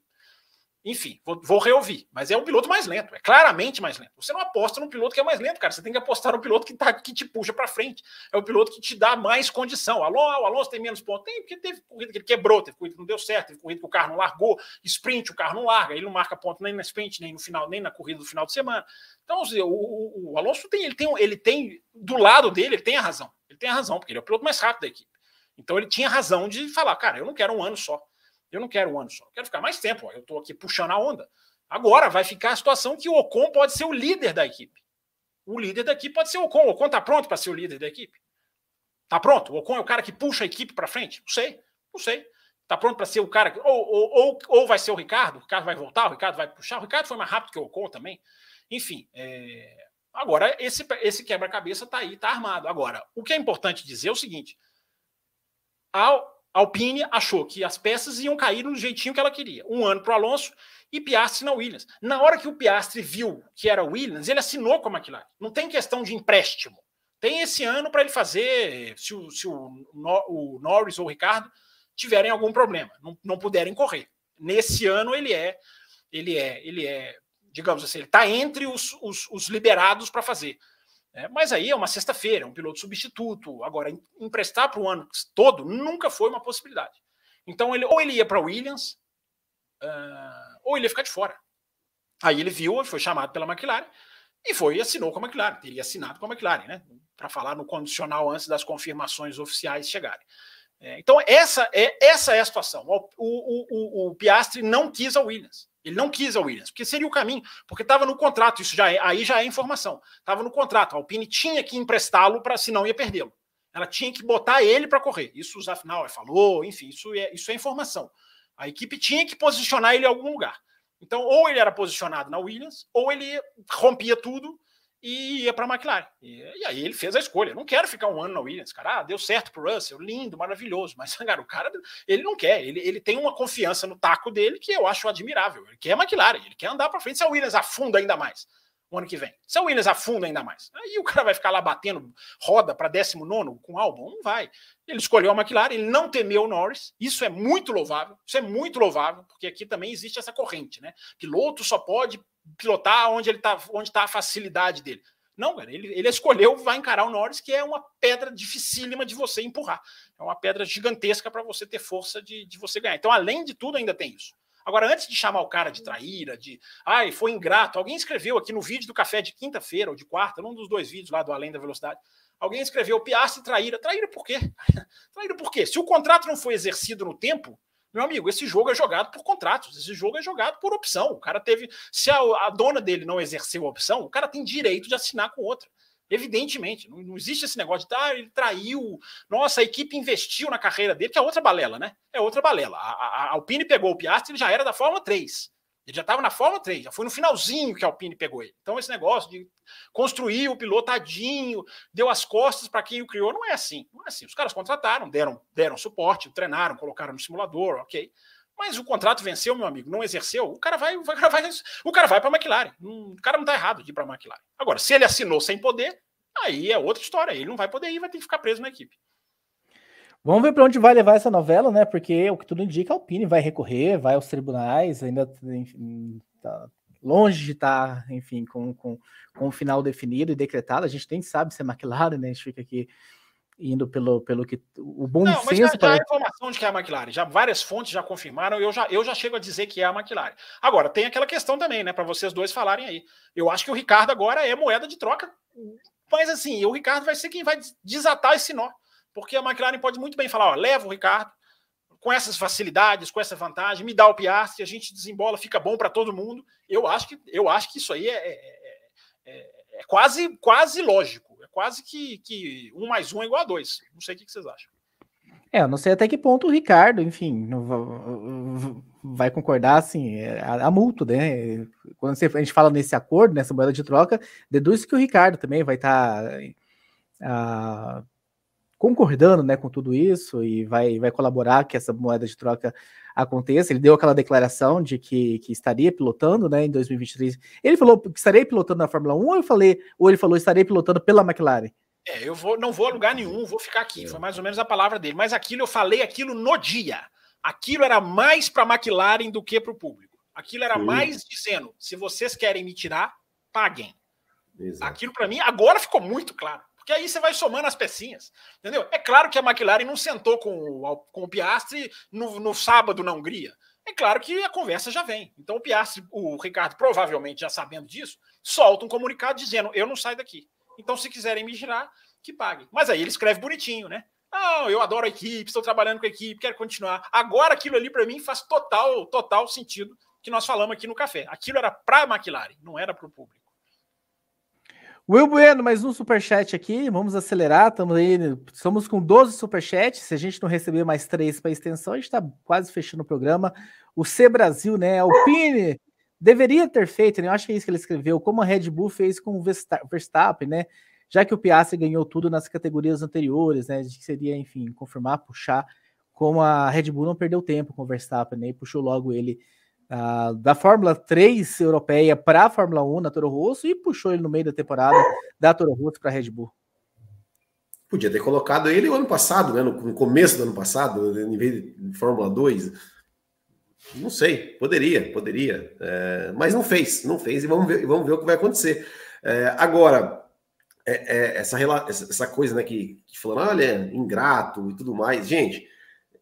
enfim, vou, vou reouvir, mas é um piloto mais lento, é claramente mais lento. Você não aposta num piloto que é mais lento, cara. Você tem que apostar no piloto que, tá, que te puxa para frente. É o piloto que te dá mais condição. O Alonso, o Alonso tem menos pontos. Tem, porque teve corrida que ele quebrou, teve corrida que não deu certo, teve corrida que o carro não largou, sprint, o carro não larga, ele não marca ponto nem na sprint, nem no final, nem na corrida do final de semana. Então, o, o, o Alonso tem, ele tem, ele tem, do lado dele, ele tem a razão. Ele tem a razão, porque ele é o piloto mais rápido da equipe. Então, ele tinha razão de falar, cara, eu não quero um ano só. Eu não quero um ano só, eu quero ficar mais tempo. Ó. Eu estou aqui puxando a onda. Agora vai ficar a situação que o Ocon pode ser o líder da equipe. O líder da equipe pode ser o Ocon. O Ocon está pronto para ser o líder da equipe? Está pronto? O Ocon é o cara que puxa a equipe para frente? Não sei, não sei. Está pronto para ser o cara... Ou, ou, ou, ou vai ser o Ricardo, o Ricardo vai voltar, o Ricardo vai puxar. O Ricardo foi mais rápido que o Ocon também. Enfim, é... agora esse, esse quebra-cabeça está aí, está armado. Agora, o que é importante dizer é o seguinte. A Alpine achou que as peças iam cair no jeitinho que ela queria. Um ano para o Alonso... e Piastri na Williams. Na hora que o Piastri viu que era Williams, ele assinou com a McLaren. Não tem questão de empréstimo. Tem esse ano para ele fazer, se, o, se o, o Norris ou o Ricardo tiverem algum problema, não, não puderem correr. Nesse ano ele é, ele é, ele é, digamos assim, ele está entre os, os, os liberados para fazer. É, mas aí é uma sexta-feira, é um piloto substituto. Agora, emprestar para o ano todo nunca foi uma possibilidade. Então, ele, ou ele ia para Williams, Uh, ou ele ia ficar de fora. Aí ele viu, foi chamado pela McLaren e foi e assinou com a McLaren. Teria assinado com a McLaren, né? Para falar no condicional antes das confirmações oficiais chegarem. É, então essa é, essa é a situação. O, o, o, o Piastri não quis a Williams. Ele não quis a Williams, porque seria o caminho, porque estava no contrato, isso já é, aí já é informação. Estava no contrato, a Alpine tinha que emprestá-lo, para senão ia perdê-lo. Ela tinha que botar ele para correr. Isso o afinal falou, enfim, isso é, isso é informação. A equipe tinha que posicionar ele em algum lugar. Então, ou ele era posicionado na Williams, ou ele rompia tudo e ia para a McLaren. E, e aí ele fez a escolha. Não quero ficar um ano na Williams, cara. Ah, deu certo para o Russell, lindo, maravilhoso. Mas, cara, o cara, ele não quer. Ele, ele tem uma confiança no taco dele que eu acho admirável. Ele quer a McLaren, ele quer andar para frente. Se a Williams afunda ainda mais o ano que vem, se a Williams afunda ainda mais, aí o cara vai ficar lá batendo roda para décimo nono com o Albon? Não vai. Ele escolheu a McLaren, ele não temeu o Norris, isso é muito louvável, isso é muito louvável, porque aqui também existe essa corrente, né? Piloto só pode pilotar onde ele tá, onde está a facilidade dele. Não, cara, ele, ele escolheu, vai encarar o Norris, que é uma pedra dificílima de você empurrar, é uma pedra gigantesca para você ter força de, de você ganhar. Então, além de tudo, ainda tem isso. Agora, antes de chamar o cara de traíra, de ai, foi ingrato, alguém escreveu aqui no vídeo do café de quinta-feira ou de quarta, num dos dois vídeos lá do Além da Velocidade, alguém escreveu Piastri traíra. Traíra por quê? Traíra por quê? Se o contrato não foi exercido no tempo, meu amigo, esse jogo é jogado por contratos, esse jogo é jogado por opção. O cara teve, se a, a dona dele não exerceu a opção, o cara tem direito de assinar com outra. Evidentemente, não, não existe esse negócio de ah, ele traiu, nossa, a equipe investiu na carreira dele, que é outra balela, né? É outra balela. A, a, a Alpine pegou o Piastri, ele já era da Fórmula três. Ele já estava na Fórmula três, já foi no finalzinho que a Alpine pegou ele. Então esse negócio de construir o piloto tadinho, deu as costas para quem o criou, não é assim. Não é assim. Os caras contrataram, deram, deram suporte, treinaram, colocaram no simulador, ok. Mas o contrato venceu, meu amigo, não exerceu, o cara vai, vai, vai, o cara vai para a McLaren. O cara não está errado de ir para a McLaren. Agora, se ele assinou sem poder, aí é outra história. Ele não vai poder ir, vai ter que ficar preso na equipe. Vamos ver para onde vai levar essa novela, né? Porque o que tudo indica, a Alpine vai recorrer, vai aos tribunais, ainda enfim, tá longe de estar, tá, enfim, com, com, com o final definido e decretado. A gente nem sabe se é McLaren, né? A gente fica aqui indo pelo, pelo que o bom não, senso... Não, mas já, já é a informação de que é a McLaren. Já várias fontes já confirmaram, eu já, eu já chego a dizer que é a McLaren. Agora, tem aquela questão também, né, para vocês dois falarem aí. Eu acho que o Ricardo agora é moeda de troca, mas assim, o Ricardo vai ser quem vai desatar esse nó, porque a McLaren pode muito bem falar, ó, leva o Ricardo, com essas facilidades, com essa vantagem, me dá o Piastri, a gente desembola, fica bom para todo mundo. Eu acho que, eu acho que isso aí é, é, é, é quase, quase lógico. Quase que, que um mais um é igual a dois. Não sei o que vocês acham. É, eu não sei até que ponto o Ricardo, enfim, vai concordar, assim, a, a multa, né? Quando você, a gente fala nesse acordo, nessa moeda de troca, deduz que o Ricardo também vai estar tá, concordando, né, com tudo isso e vai, vai colaborar que essa moeda de troca aconteça. Ele deu aquela declaração de que, que estaria pilotando, né, em dois mil e vinte e três. Ele falou que estaria pilotando na Fórmula um, ou, eu falei, ou ele falou estarei pilotando pela McLaren? É, eu vou, não vou a lugar nenhum, vou ficar aqui. É. Foi mais ou menos a palavra dele. Mas aquilo, eu falei aquilo no dia. Aquilo era mais para a McLaren do que para o público. Aquilo era Sim. mais dizendo, se vocês querem me tirar, paguem. Exato. Aquilo para mim, agora ficou muito claro. Que aí você vai somando as pecinhas, entendeu? É claro que a McLaren não sentou com o, com o Piastri no, no sábado na Hungria. É claro que a conversa já vem. Então o Piastri, o Ricardo, provavelmente já sabendo disso, solta um comunicado dizendo, eu não saio daqui. Então se quiserem me tirar, que paguem. Mas aí ele escreve bonitinho, né? Não, eu adoro a equipe, estou trabalhando com a equipe, quero continuar. Agora aquilo ali para mim faz total, total sentido. que nós falamos aqui no café. Aquilo era para a McLaren, não era para o público. Will Bueno, mais um superchat aqui, vamos acelerar, estamos aí, estamos com doze superchats, se a gente não receber mais três para extensão, a gente está quase fechando o programa. O C Brasil, né, Alpine, deveria ter feito, né, eu acho que é isso que ele escreveu, como a Red Bull fez com o Verstappen, né, já que o Piastri ganhou tudo nas categorias anteriores, né, que seria, enfim, confirmar, puxar, como a Red Bull não perdeu tempo com o Verstappen, né, e puxou logo ele Uh, da Fórmula três europeia para a Fórmula um na Toro Rosso e puxou ele no meio da temporada da Toro Rosso para a Red Bull. Podia ter colocado ele o ano passado, né? No começo do ano passado, em vez de Fórmula dois. Não sei, poderia, poderia. É, mas não fez, não fez e vamos ver, vamos ver o que vai acontecer. É, agora, é, é, essa, essa coisa, né, que, que falando, olha, ingrato e tudo mais. Gente,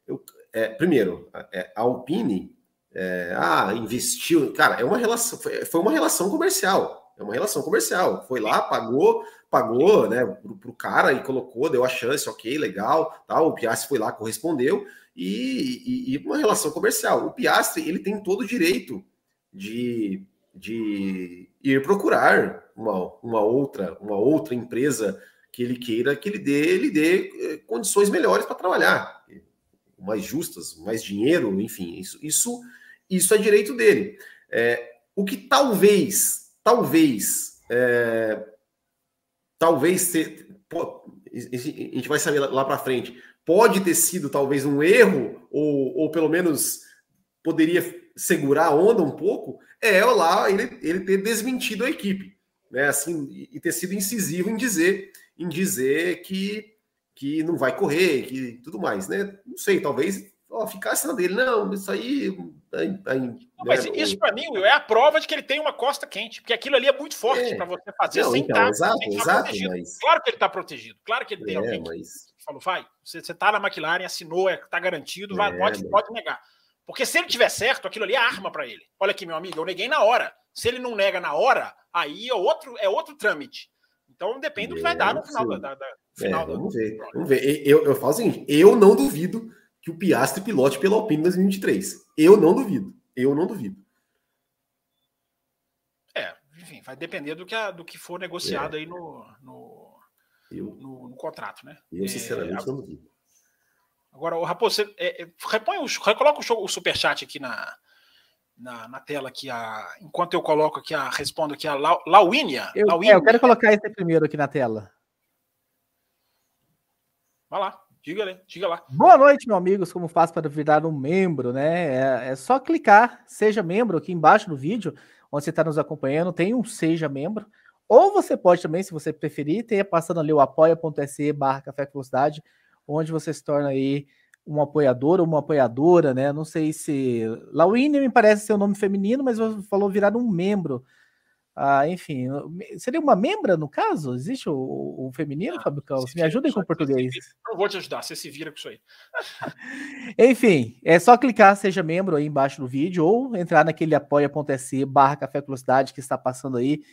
eu, é, primeiro, a, a Alpine... É, ah, investiu, cara, é uma relação, foi, foi uma relação comercial, é uma relação comercial, foi lá, pagou, pagou, né, pro, pro cara e colocou, deu a chance, ok, legal, tal, o Piastri foi lá, correspondeu, e, e, e uma relação comercial. O Piastri, ele tem todo o direito de, de ir procurar uma, uma, outra, uma outra empresa que ele queira, que ele dê, ele dê condições melhores para trabalhar, mais justas, mais dinheiro, enfim, isso, isso Isso é direito dele. É, o que talvez, talvez, é, talvez, pô, a gente vai saber lá, lá para frente, pode ter sido talvez um erro, ou, ou pelo menos poderia segurar a onda um pouco, é lá ele, ele ter desmentido a equipe, né, assim, e ter sido incisivo em dizer, em dizer que, que não vai correr, que tudo mais, né? Não sei, talvez... Oh, ficasse na dele, não, isso aí... Não, mas isso para mim, Will, é a prova de que ele tem uma costa quente, porque aquilo ali é muito forte é. Para você fazer não, sem então, estar, exato, sem estar exato, protegido. Mas... Claro que ele está protegido, claro que ele tem é, alguém mas... que falou, vai, você está na McLaren, assinou, está garantido, vai, é, pode, mas... pode negar. Porque se ele tiver certo, aquilo ali é arma para ele. Olha aqui, meu amigo, eu neguei na hora. Se ele não nega na hora, aí é outro, é outro trâmite. Então depende é, do que vai dar no final sim. da... da no final é, vamos, da... Ver, vamos ver. Eu, eu falo assim, eu não duvido que o Piastri pilote pela Alpine em dois mil e vinte e três. Eu não duvido. Eu não duvido. É, enfim, vai depender do que, a, do que for negociado é. aí no, no, eu, no, no contrato, né? Eu, sinceramente, é, não duvido. Agora, o Raposo, você é, é, repõe o, recoloca o, o superchat aqui na, na, na tela, aqui, a, enquanto eu coloco aqui, a, respondo aqui a La, Lauínia. Eu, Lauínia. É, eu quero colocar esse primeiro aqui na tela. Vai lá. Diga lá, diga lá. Boa noite, meus amigos. Como faço para virar um membro, né? É, é só clicar, seja membro, aqui embaixo no vídeo, onde você está nos acompanhando, tem um seja membro. Ou você pode também, se você preferir, ter passando ali o apoia.se barra Café com Velocidade, onde você se torna aí um apoiador ou uma apoiadora, né? Não sei se... Lauine me parece ser o um nome feminino, mas você falou virar um membro. Ah, enfim, seria uma membra no caso? Existe o, o feminino, ah, Fábio Campos? Me ajudem com o português. Não vou te ajudar, você se vira com isso aí. Enfim, é só clicar seja membro aí embaixo do vídeo ou entrar naquele apoia.se barra Café com Velocidade que está passando aí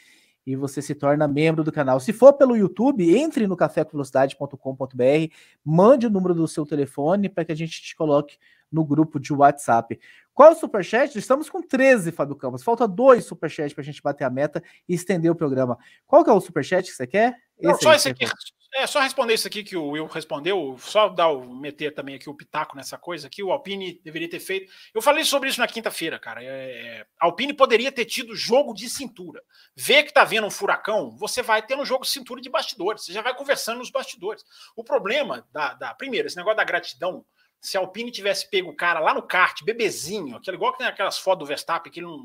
e você se torna membro do canal. Se for pelo YouTube, entre no café com velocidade ponto com ponto b r, mande o número do seu telefone para que a gente te coloque no grupo de WhatsApp. Qual o superchat? Estamos com treze, Fábio Campos. Falta dois superchats para a gente bater a meta e estender o programa. Qual que é o superchat que você quer? Não, esse só esse aqui. É só responder isso aqui que o Will respondeu. Só dar o, meter também aqui o pitaco nessa coisa que o Alpine deveria ter feito. Eu falei sobre isso na quinta-feira, cara. É, Alpine poderia ter tido jogo de cintura. Vê que tá vendo um furacão, você vai ter um jogo de cintura de bastidores. Você já vai conversando nos bastidores. O problema da... da primeiro, esse negócio da gratidão. Se a Alpine tivesse pego o cara lá no kart, bebezinho, aquele, igual que tem aquelas fotos do Verstappen, que ele não,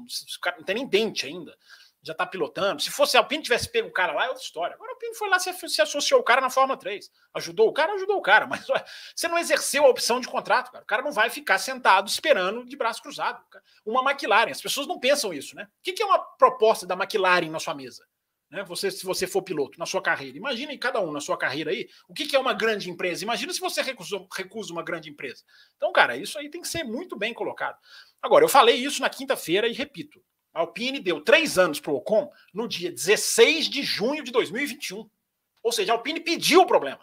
não tem nem dente ainda, já tá pilotando. Se fosse a Alpine tivesse pego o cara lá, é outra história. Agora a Alpine foi lá, se, se associou o cara na Fórmula três. Ajudou o cara, ajudou o cara. Mas olha, você não exerceu a opção de contrato, cara. O cara não vai ficar sentado esperando de braço cruzado. Uma McLaren, as pessoas não pensam isso, né? O que, que é uma proposta da McLaren na sua mesa? Né? Você, se você for piloto na sua carreira, imagine cada um na sua carreira aí, o que, que é uma grande empresa? Imagina se você recusa, recusa uma grande empresa. Então, cara, isso aí tem que ser muito bem colocado. Agora, eu falei isso na quinta-feira e repito, a Alpine deu três anos para o Ocon no dia dezesseis de junho de dois mil e vinte e um. Ou seja, a Alpine pediu o problema.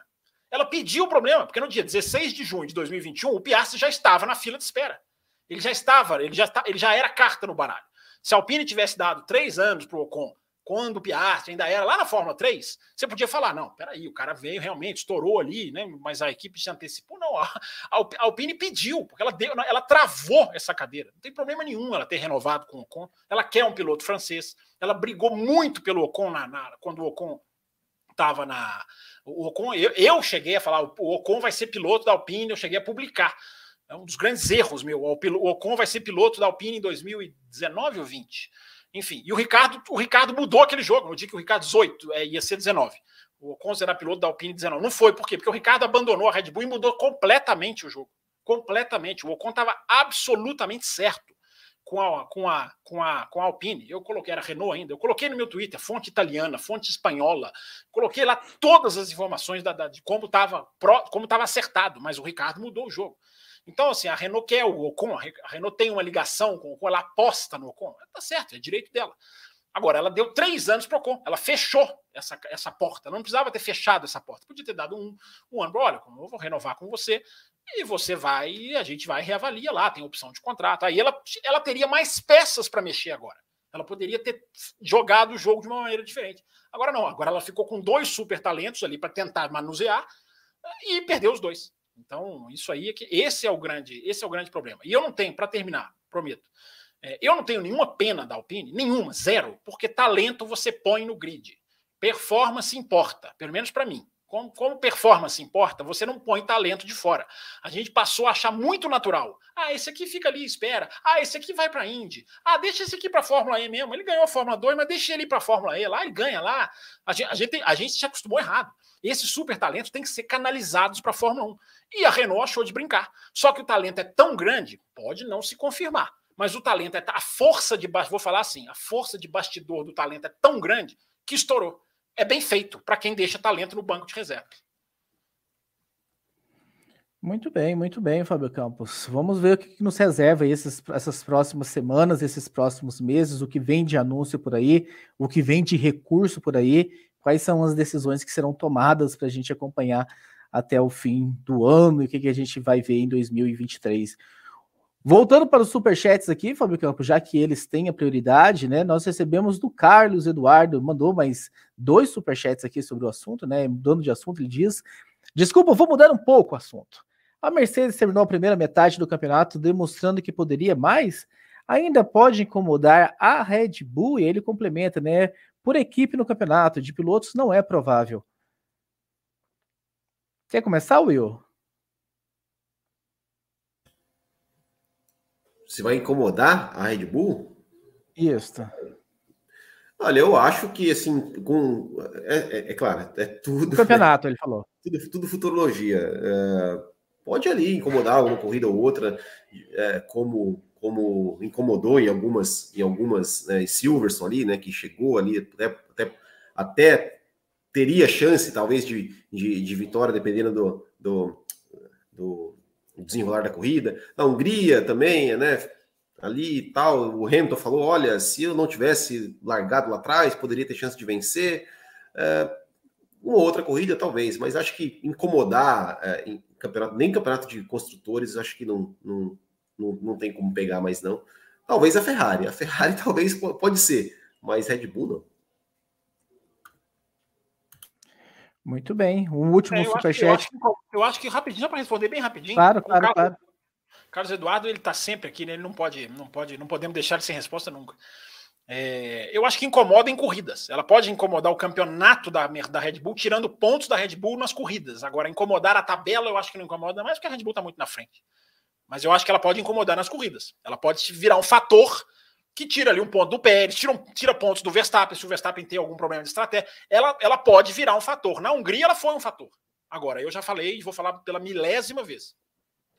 Ela pediu o problema, porque no dia dezesseis de junho de dois mil e vinte e um o Piastri já estava na fila de espera. Ele já estava, ele já, ele já era carta no baralho. Se a Alpine tivesse dado três anos para o Ocon, quando o Piastri ainda era lá na Fórmula três, você podia falar, não, peraí, o cara veio realmente, estourou ali, né? Mas a equipe se antecipou. Não, a Alpine pediu, porque ela, deu, ela travou essa cadeira. Não tem problema nenhum ela ter renovado com o Ocon. Ela quer um piloto francês. Ela brigou muito pelo Ocon na, na, quando o Ocon estava na... O Ocon, eu, eu cheguei a falar, o Ocon vai ser piloto da Alpine, eu cheguei a publicar. É um dos grandes erros, meu. O Ocon vai ser piloto da Alpine em dois mil e dezenove ou vinte. Enfim, e o Ricardo, o Ricardo mudou aquele jogo. No dia que o Ricardo dezoito é, ia ser dezenove. O Ocon será piloto da Alpine dezenove. Não foi, por quê? Porque o Ricardo abandonou a Red Bull e mudou completamente o jogo. Completamente. O Ocon estava absolutamente certo com a, com, a, com, a, com a Alpine. Eu coloquei, era Renault ainda, eu coloquei no meu Twitter, fonte italiana, fonte espanhola. Coloquei lá todas as informações da, da, de como estava como estava acertado, mas o Ricardo mudou o jogo. Então, assim, a Renault quer o Ocon, a Renault tem uma ligação com o Ocon, ela aposta no Ocon, tá certo, é direito dela. Agora, ela deu três anos para o Ocon, ela fechou essa, essa porta, ela não precisava ter fechado essa porta, podia ter dado um, um ano, olha, eu vou renovar com você, e você vai, a gente vai reavalia lá, tem opção de contrato, aí ela, ela teria mais peças para mexer agora, ela poderia ter jogado o jogo de uma maneira diferente. Agora não, agora ela ficou com dois super talentos ali para tentar manusear e perdeu os dois. Então, isso aí é que esse é o grande, esse é o grande problema. E eu não tenho, para terminar, prometo, é, eu não tenho nenhuma pena da Alpine, nenhuma, zero, porque talento você põe no grid. Performance importa, pelo menos para mim. Como, como performance importa, você não põe talento de fora. A gente passou a achar muito natural. Ah, esse aqui fica ali, espera. Ah, esse aqui vai para a Indy. Ah, deixa esse aqui para a Fórmula E mesmo. Ele ganhou a Fórmula dois, mas deixa ele ir para a Fórmula E lá, ele ganha lá. A gente, a gente, a gente se acostumou errado. Esses super talentos têm que ser canalizados para a Fórmula um. E a Renault achou de brincar. Só que o talento é tão grande, pode não se confirmar. Mas o talento, é a força de bastidor, vou falar assim, a força de bastidor do talento é tão grande que estourou. É bem feito para quem deixa talento no banco de reserva. Muito bem, muito bem, Fábio Campos. Vamos ver o que nos reserva esses, essas próximas semanas, esses próximos meses, o que vem de anúncio por aí, o que vem de recurso por aí, quais são as decisões que serão tomadas para a gente acompanhar até o fim do ano e o que, que a gente vai ver em dois mil e vinte e três. Voltando para os superchats aqui, Fábio Campos, já que eles têm a prioridade, né? Nós recebemos do Carlos Eduardo, mandou mais dois superchats aqui sobre o assunto, né? Mudando de assunto, ele diz: desculpa, vou mudar um pouco o assunto. A Mercedes terminou a primeira metade do campeonato demonstrando que poderia mais, ainda pode incomodar a Red Bull, e ele complementa, né? Por equipe no campeonato, de pilotos não é provável. Quer começar, Will? Se vai incomodar a Red Bull? Isso. Olha, eu acho que, assim, com... é, é, é claro, é tudo... campeonato, ele falou. Tudo, tudo futurologia. É, pode ali incomodar uma corrida ou outra, é, como, como incomodou em algumas, em algumas, né, em Silverstone ali, né, que chegou ali até, até, até teria chance, talvez, de, de, de vitória, dependendo do... do, do desenrolar da corrida. Na Hungria também, né? Ali e tal, o Hamilton falou, olha, se eu não tivesse largado lá atrás, poderia ter chance de vencer. É, uma outra corrida, talvez, mas acho que incomodar é, em campeonato, nem campeonato de construtores, acho que não, não, não, não tem como pegar mais, não. Talvez a Ferrari. A Ferrari talvez pode ser, mas Red Bull não. Muito bem, um último é, superchat. Eu acho, que, eu, acho que, eu acho que rapidinho, só para responder bem rapidinho. Claro, claro, Carlos, claro. Carlos Eduardo, ele está sempre aqui, né? Ele não pode, não pode, não podemos deixar ele sem resposta nunca. É, eu acho que incomoda em corridas. Ela pode incomodar o campeonato da, da Red Bull, tirando pontos da Red Bull nas corridas. Agora, incomodar a tabela, eu acho que não incomoda mais, porque a Red Bull está muito na frente. Mas eu acho que ela pode incomodar nas corridas. Ela pode virar um fator que tira ali um ponto do Pérez, tira, um, tira pontos do Verstappen, se o Verstappen tem algum problema de estratégia, ela, ela pode virar um fator. Na Hungria ela foi um fator. Agora, eu já falei e vou falar pela milésima vez.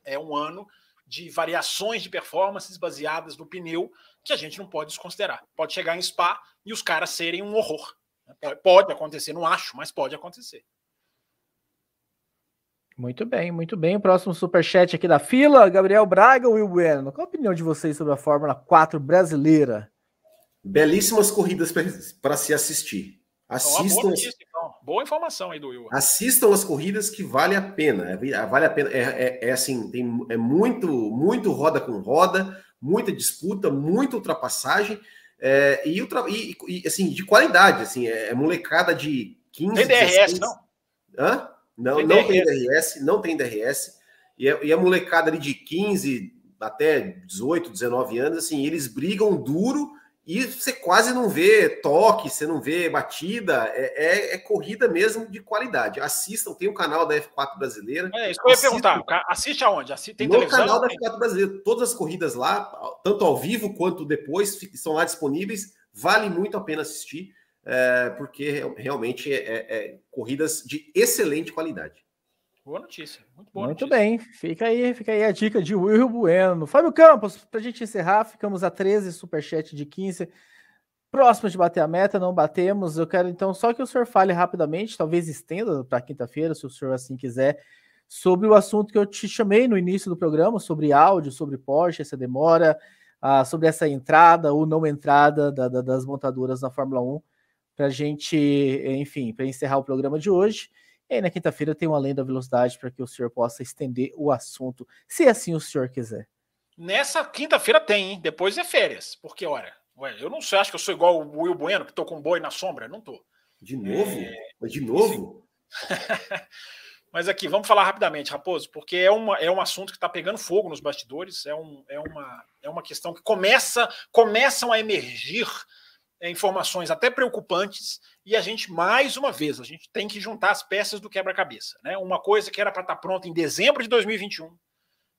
É um ano de variações de performances baseadas no pneu que a gente não pode desconsiderar. Pode chegar em Spa e os caras serem um horror. Pode acontecer, não acho, mas pode acontecer. Muito bem, muito bem. O próximo superchat aqui da fila, Gabriel Braga, Will Bueno. Qual a opinião de vocês sobre a Fórmula quatro brasileira? Belíssimas corridas para se assistir. Assistam, oh, notícia, então. boa informação aí do Will. Assistam as corridas que vale a pena. Vale a pena. É, é, é assim, tem, é muito, muito roda com roda, muita disputa, muita ultrapassagem. É, e, ultra, e, e assim, de qualidade, assim, é, é molecada de quinze. Tem D R S, dezesseis. Não? Hã? Não, tem não D R S. Tem D R S, não tem D R S. E a, e a molecada ali de quinze até dezoito, dezenove anos, assim, eles brigam duro e você quase não vê toque, você não vê batida, é, é, é corrida mesmo de qualidade. Assistam, tem o um canal da F quatro brasileira. É isso que eu ia perguntar, assiste aonde? Assiste, tem no televisão? No canal da F quatro brasileira, todas as corridas lá, tanto ao vivo quanto depois, estão lá disponíveis, vale muito a pena assistir, é, porque realmente é, é, é corridas de excelente qualidade. Boa notícia, muito boa Muito notícia. Bem, fica aí, fica aí a dica de Will Bueno. Fábio Campos, para a gente encerrar, ficamos a treze, superchat de quinze, próximo de bater a meta, não batemos. Eu quero então só que o senhor fale rapidamente, talvez estenda para quinta-feira, se o senhor assim quiser, sobre o assunto que eu te chamei no início do programa, sobre áudio, sobre Porsche, essa demora, ah, sobre essa entrada ou não entrada da, da, das montadoras na Fórmula um, para a gente, enfim, para encerrar o programa de hoje. E aí, na quinta-feira tem uma Além da Velocidade para que o senhor possa estender o assunto, se assim o senhor quiser. Nessa quinta-feira tem, hein? Depois é férias. Porque, olha, eu não sei, acho que eu sou igual o Will Bueno, que tô com boi na sombra. Não tô. De novo? É... De novo? Mas aqui, vamos falar rapidamente, Raposo, porque é, uma, é um assunto que está pegando fogo nos bastidores, é, um, é, uma, é uma questão que começa, começam a emergir É, informações até preocupantes, e a gente, mais uma vez, a gente tem que juntar as peças do quebra-cabeça, né? Uma coisa que era para estar pronta em dezembro de dois mil e vinte e um,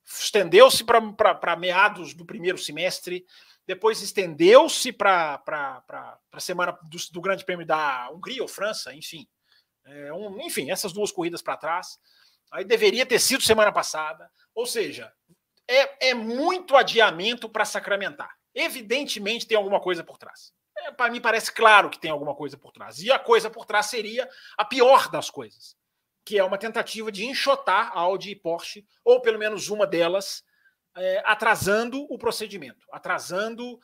estendeu-se para meados do primeiro semestre, depois estendeu-se para a semana do, do Grande Prêmio da Hungria ou França, enfim. É, um, enfim, essas duas corridas para trás. Aí deveria ter sido semana passada, ou seja, é, é muito adiamento para sacramentar. Evidentemente tem alguma coisa por trás. É, para mim parece claro que tem alguma coisa por trás. E a coisa por trás seria a pior das coisas, que é uma tentativa de enxotar a Audi e Porsche, ou pelo menos uma delas, é, atrasando o procedimento. Atrasando,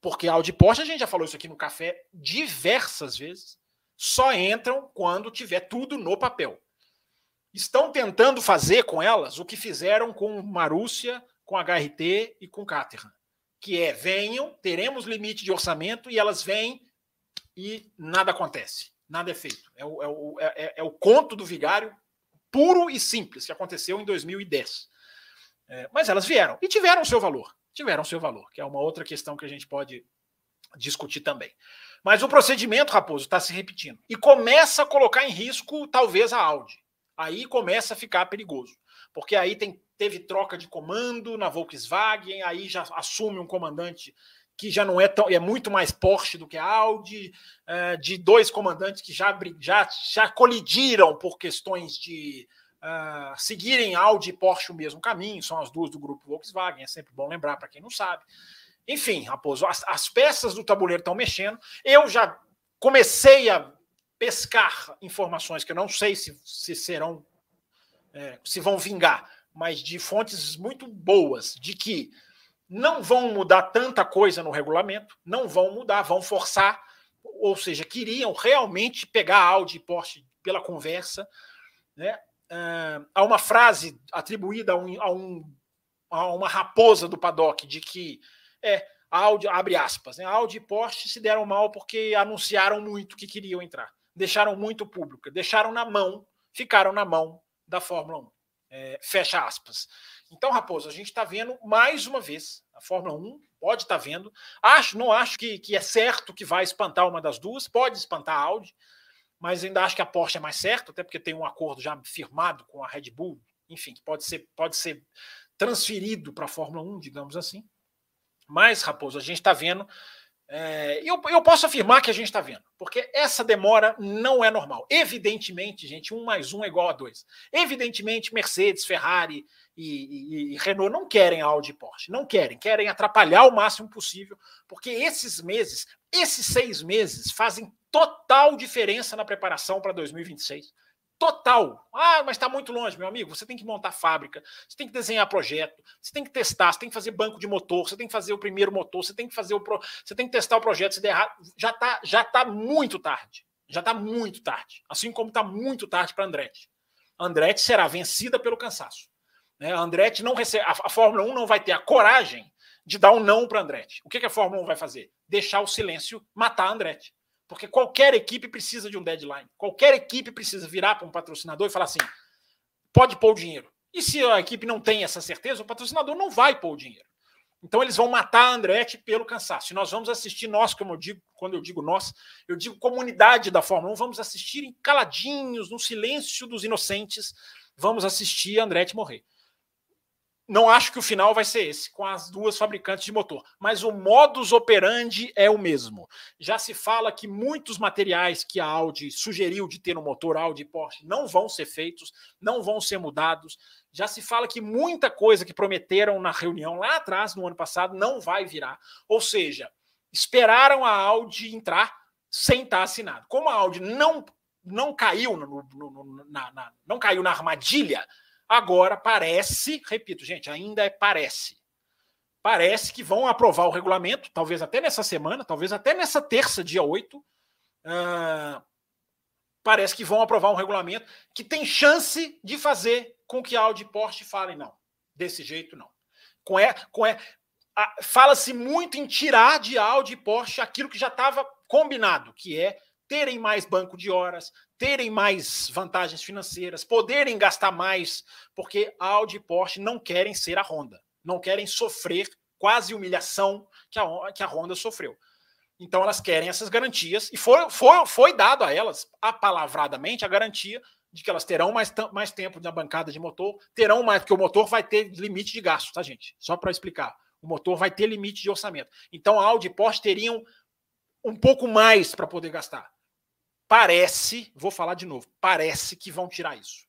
porque a Audi e Porsche, a gente já falou isso aqui no café diversas vezes, só entram quando tiver tudo no papel. Estão tentando fazer com elas o que fizeram com Marussia, com H R T e com Caterham. Que é, venham, teremos limite de orçamento e elas vêm e nada acontece, nada é feito. É o, é o, é, é o conto do vigário puro e simples que aconteceu em dois mil e dez. É, mas elas vieram e tiveram o seu valor, tiveram seu valor, que é uma outra questão que a gente pode discutir também. Mas o procedimento, Raposo, está se repetindo e começa a colocar em risco talvez a Audi. Aí começa a ficar perigoso, porque aí tem teve troca de comando na Volkswagen, aí já assume um comandante que já não é tão, é muito mais Porsche do que a Audi, é, de dois comandantes que já, já, já colidiram por questões de uh, seguirem Audi e Porsche o mesmo caminho, são as duas do grupo Volkswagen, é sempre bom lembrar para quem não sabe. Enfim, Raposo, as, as peças do tabuleiro estão mexendo, eu já comecei a pescar informações que eu não sei se, se serão, é, se vão vingar, mas de fontes muito boas, de que não vão mudar tanta coisa no regulamento, não vão mudar, vão forçar, ou seja, queriam realmente pegar a Audi e Porsche pela conversa, né? Uh, há uma frase atribuída a, um, a, um, a uma raposa do paddock, de que, é, a Audi, abre aspas, né? A Audi e Porsche se deram mal porque anunciaram muito que queriam entrar, deixaram muito público, deixaram na mão, ficaram na mão da Fórmula um. É, fecha aspas. Então, Raposo, a gente está vendo mais uma vez a Fórmula um, pode estar tá vendo. Acho, não acho que, que é certo que vai espantar uma das duas, pode espantar a Audi, mas ainda acho que a Porsche é mais certa, até porque tem um acordo já firmado com a Red Bull, enfim, que pode ser, pode ser transferido para a Fórmula um, digamos assim. Mas, Raposo, a gente está vendo, é, eu, eu posso afirmar que a gente está vendo, porque essa demora não é normal. Evidentemente, gente, um mais um é igual a dois. Evidentemente, Mercedes, Ferrari e, e, e Renault não querem Audi e Porsche, não querem, querem atrapalhar o máximo possível, porque esses meses, esses seis meses, fazem total diferença na preparação para dois mil e vinte e seis. Total. Ah, mas está muito longe, meu amigo. Você tem que montar fábrica, você tem que desenhar projeto, você tem que testar, você tem que fazer banco de motor, você tem que fazer o primeiro motor, você tem que fazer o pro... você tem que testar o projeto, se der errado, já está já tá muito tarde. Já está muito tarde. Assim como está muito tarde para Andretti. Andretti será vencida pelo cansaço. Né? Andretti não recebe, a Fórmula um não vai ter a coragem de dar um não para Andretti. O que, que a Fórmula um vai fazer? Deixar o silêncio matar a Andretti. Porque qualquer equipe precisa de um deadline. Qualquer equipe precisa virar para um patrocinador e falar assim, pode pôr o dinheiro. E se a equipe não tem essa certeza, o patrocinador não vai pôr o dinheiro. Então eles vão matar a Andretti pelo cansaço. E nós vamos assistir, nós, como eu digo, quando eu digo nós, eu digo comunidade da Fórmula um, vamos assistir caladinhos, no silêncio dos inocentes, vamos assistir a Andretti morrer. Não acho que o final vai ser esse, com as duas fabricantes de motor, mas o modus operandi é o mesmo. Já se fala que muitos materiais que a Audi sugeriu de ter no motor, Audi e Porsche, não vão ser feitos, não vão ser mudados. Já se fala que muita coisa que prometeram na reunião lá atrás, no ano passado, não vai virar. Ou seja, esperaram a Audi entrar sem estar assinado. Como a Audi não, não, caiu, no, no, no, na, na, não caiu na armadilha, agora parece, repito, gente, ainda é parece. Parece que vão aprovar o regulamento, talvez até nessa semana, talvez até nessa terça, dia oito. Uh, parece que vão aprovar um regulamento que tem chance de fazer com que a Audi e Porsche falem não. Desse jeito, não. Com é, com é, fala-se muito em tirar de Audi e Porsche aquilo que já estava combinado, que é terem mais banco de horas, terem mais vantagens financeiras, poderem gastar mais, porque a Audi e Porsche não querem ser a Honda, não querem sofrer quase humilhação que a, que a Honda sofreu. Então elas querem essas garantias, e foi, foi, foi dado a elas, apalavradamente, a garantia de que elas terão mais, mais tempo na bancada de motor, terão mais, porque o motor vai ter limite de gasto, tá, gente? Só para explicar, o motor vai ter limite de orçamento. Então a Audi e Porsche teriam um pouco mais para poder gastar. Parece, vou falar de novo, parece que vão tirar isso.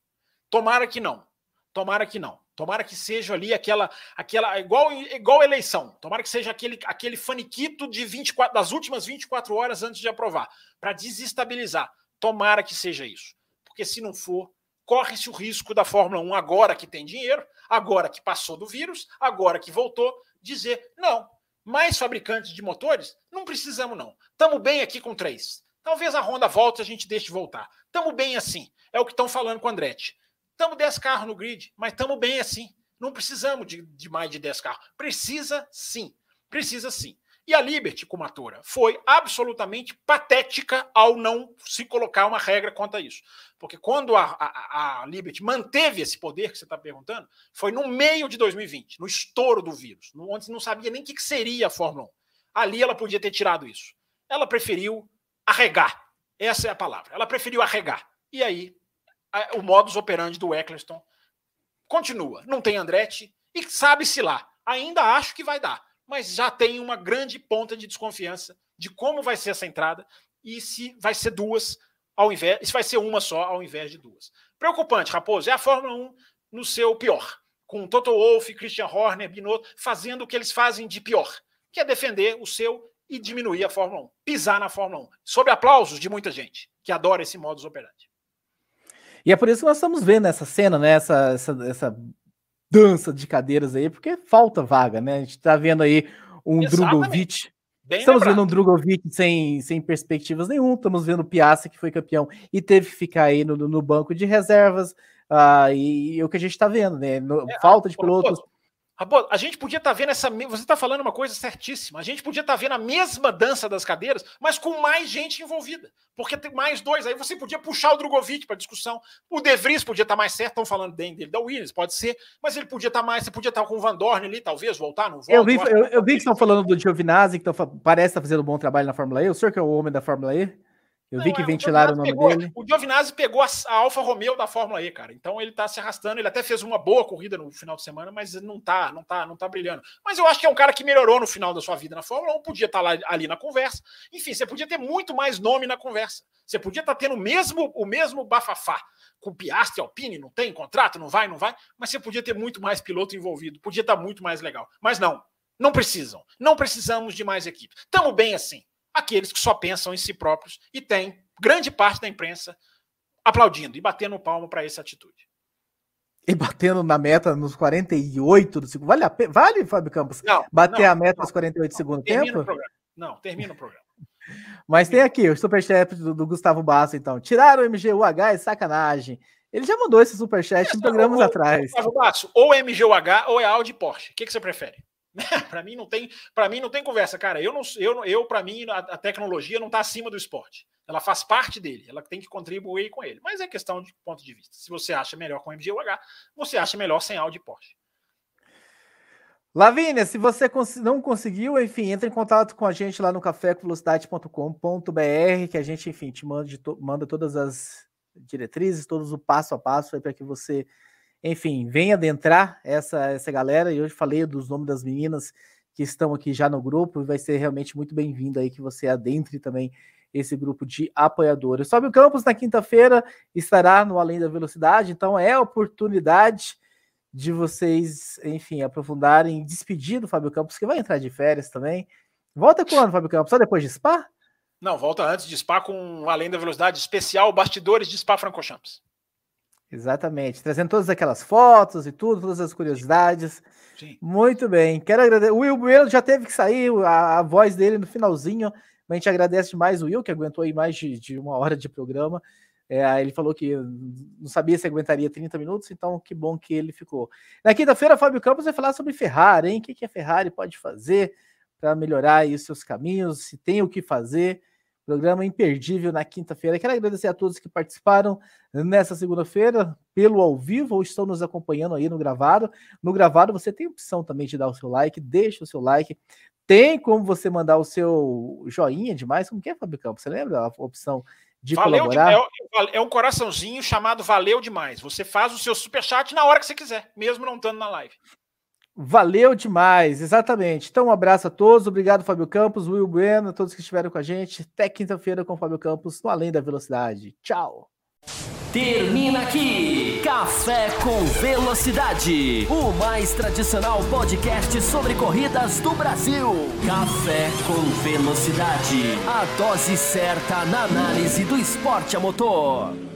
Tomara que não, tomara que não. Tomara que seja ali aquela, aquela igual, igual eleição, tomara que seja aquele, aquele faniquito de vinte e quatro, das últimas vinte e quatro horas antes de aprovar, para desestabilizar. Tomara que seja isso. Porque se não for, corre-se o risco da Fórmula um, agora que tem dinheiro, agora que passou do vírus, agora que voltou, dizer não. Mais fabricantes de motores? Não precisamos, não. Estamos bem aqui com três. Talvez a Honda volte e a gente deixe voltar. Estamos bem assim. É o que estão falando com o Andretti. Estamos dez carros no grid, mas estamos bem assim. Não precisamos de, de mais de dez carros. Precisa sim. Precisa sim. E a Liberty, como atora, foi absolutamente patética ao não se colocar uma regra quanto a isso. Porque quando a, a, a Liberty manteve esse poder que você está perguntando, foi no meio de dois mil e vinte, no estouro do vírus, onde não sabia nem o que, que seria a Fórmula um. Ali ela podia ter tirado isso. Ela preferiu arregar. Essa é a palavra. Ela preferiu arregar. E aí, a, o modus operandi do Eccleston continua. Não tem Andretti e sabe-se lá. Ainda acho que vai dar. Mas já tem uma grande ponta de desconfiança de como vai ser essa entrada e se vai ser duas ao invés, se vai ser uma só ao invés de duas. Preocupante, Raposo, é a Fórmula um no seu pior, com Toto Wolff, Christian Horner, Binotto, fazendo o que eles fazem de pior, que é defender o seu e diminuir a Fórmula um, pisar na Fórmula um, sob aplausos de muita gente que adora esse modus operandi. E é por isso que nós estamos vendo essa cena, né? Essa... essa, essa... dança de cadeiras aí, porque falta vaga, né? A gente tá vendo aí um Drugovic. Estamos lembrado. Vendo um Drugovic sem, sem perspectivas nenhuma, estamos vendo o Piastri, que foi campeão e teve que ficar aí no, no banco de reservas, uh, e, e o que a gente tá vendo, né? No, é, falta de pilotos. Raposo, a gente podia estar tá vendo essa... Você tá falando uma coisa certíssima. A gente podia estar tá vendo a mesma dança das cadeiras, mas com mais gente envolvida. Porque tem mais dois. Aí você podia puxar o Drugovic para discussão. O De Vries podia estar tá mais certo. Estão falando bem dele da Williams, pode ser. Mas ele podia estar tá mais... Você podia estar tá com o Van Dorn ali, talvez, voltar, não volta. Eu vi, eu, eu vi que estão falando do Giovinazzi, que tão, parece estar tá fazendo um bom trabalho na Fórmula E. O senhor que é o homem da Fórmula E? Eu não, vi que é, ventilaram o, o nome pegou, dele. O Giovinazzi pegou a, a Alfa Romeo da Fórmula E, cara. Então ele tá se arrastando. Ele até fez uma boa corrida no final de semana, mas não tá, não tá, não tá brilhando. Mas eu acho que é um cara que melhorou no final da sua vida na Fórmula um. Podia estar lá, ali na conversa. Enfim, você podia ter muito mais nome na conversa. Você podia estar tendo o mesmo, o mesmo bafafá. Com Piastri, Alpine, não tem contrato, não vai, não vai. Mas você podia ter muito mais piloto envolvido. Podia estar muito mais legal. Mas não, não precisam. Não precisamos de mais equipe. Tamo bem assim. Aqueles que só pensam em si próprios e tem grande parte da imprensa aplaudindo e batendo palmo para essa atitude. E batendo na meta nos quarenta e oito do segundo. Vale, a pe... vale Fábio Campos? Não, bater não, a meta não, nos quarenta e oito do segundo tempo? Não, termina o programa. Mas tem aqui o superchat do, do Gustavo Basso, então. Tiraram o M G U H é sacanagem. Ele já mandou esse superchat é, programas ou, atrás. Gustavo Basso, ou M G U H ou é Audi Porsche. O que, que você prefere? Para mim não tem, para mim não tem conversa, cara. Eu não, eu, eu para mim a, a tecnologia não está acima do esporte. Ela faz parte dele, ela tem que contribuir com ele. Mas é questão de ponto de vista. Se você acha melhor com M G U H, você acha melhor sem Audi Porsche. Lavínia, se você não conseguiu, enfim, entra em contato com a gente lá no café com velocidade ponto com ponto b r, que a gente, enfim, te manda, de to manda todas as diretrizes, todos o passo a passo, para que você, enfim, venha adentrar essa, essa galera. E hoje falei dos nomes das meninas que estão aqui já no grupo, e vai ser realmente muito bem-vindo aí que você adentre também esse grupo de apoiadores. Fábio Campos, na quinta-feira, estará no Além da Velocidade, então é a oportunidade de vocês, enfim, aprofundarem, despedir do Fábio Campos, que vai entrar de férias também. Volta quando, Fábio Campos? Só depois de Spa? Não, volta antes de Spa com Além da Velocidade especial, bastidores de Spa-Francorchamps. Exatamente, trazendo todas aquelas fotos e tudo, todas as curiosidades. Sim. Muito bem, quero agradecer. O Will Bueno já teve que sair, a, a voz dele no finalzinho, mas a gente agradece demais o Will, que aguentou aí mais de, de uma hora de programa. É, ele falou que não sabia se aguentaria trinta minutos, então que bom que ele ficou. Na quinta-feira, Fábio Campos vai falar sobre Ferrari, hein? O que a Ferrari pode fazer para melhorar aí os seus caminhos, se tem o que fazer. Programa imperdível na quinta-feira. Quero agradecer a todos que participaram nessa segunda-feira, pelo ao vivo, ou estão nos acompanhando aí no gravado. No gravado você tem a opção também de dar o seu like, deixa o seu like. Tem como você mandar o seu joinha demais, como que é, Fábio Campos? Você lembra a opção de valeu colaborar? De, é, é um coraçãozinho chamado Valeu Demais. Você faz o seu superchat na hora que você quiser, mesmo não estando na live. Valeu demais, exatamente. Então, um abraço a todos. Obrigado, Fábio Campos, Will Bueno, a todos que estiveram com a gente. Até quinta-feira com o Fábio Campos no Além da Velocidade. Tchau! Termina aqui Café com Velocidade, o mais tradicional podcast sobre corridas do Brasil. Café com Velocidade, a dose certa na análise do esporte a motor.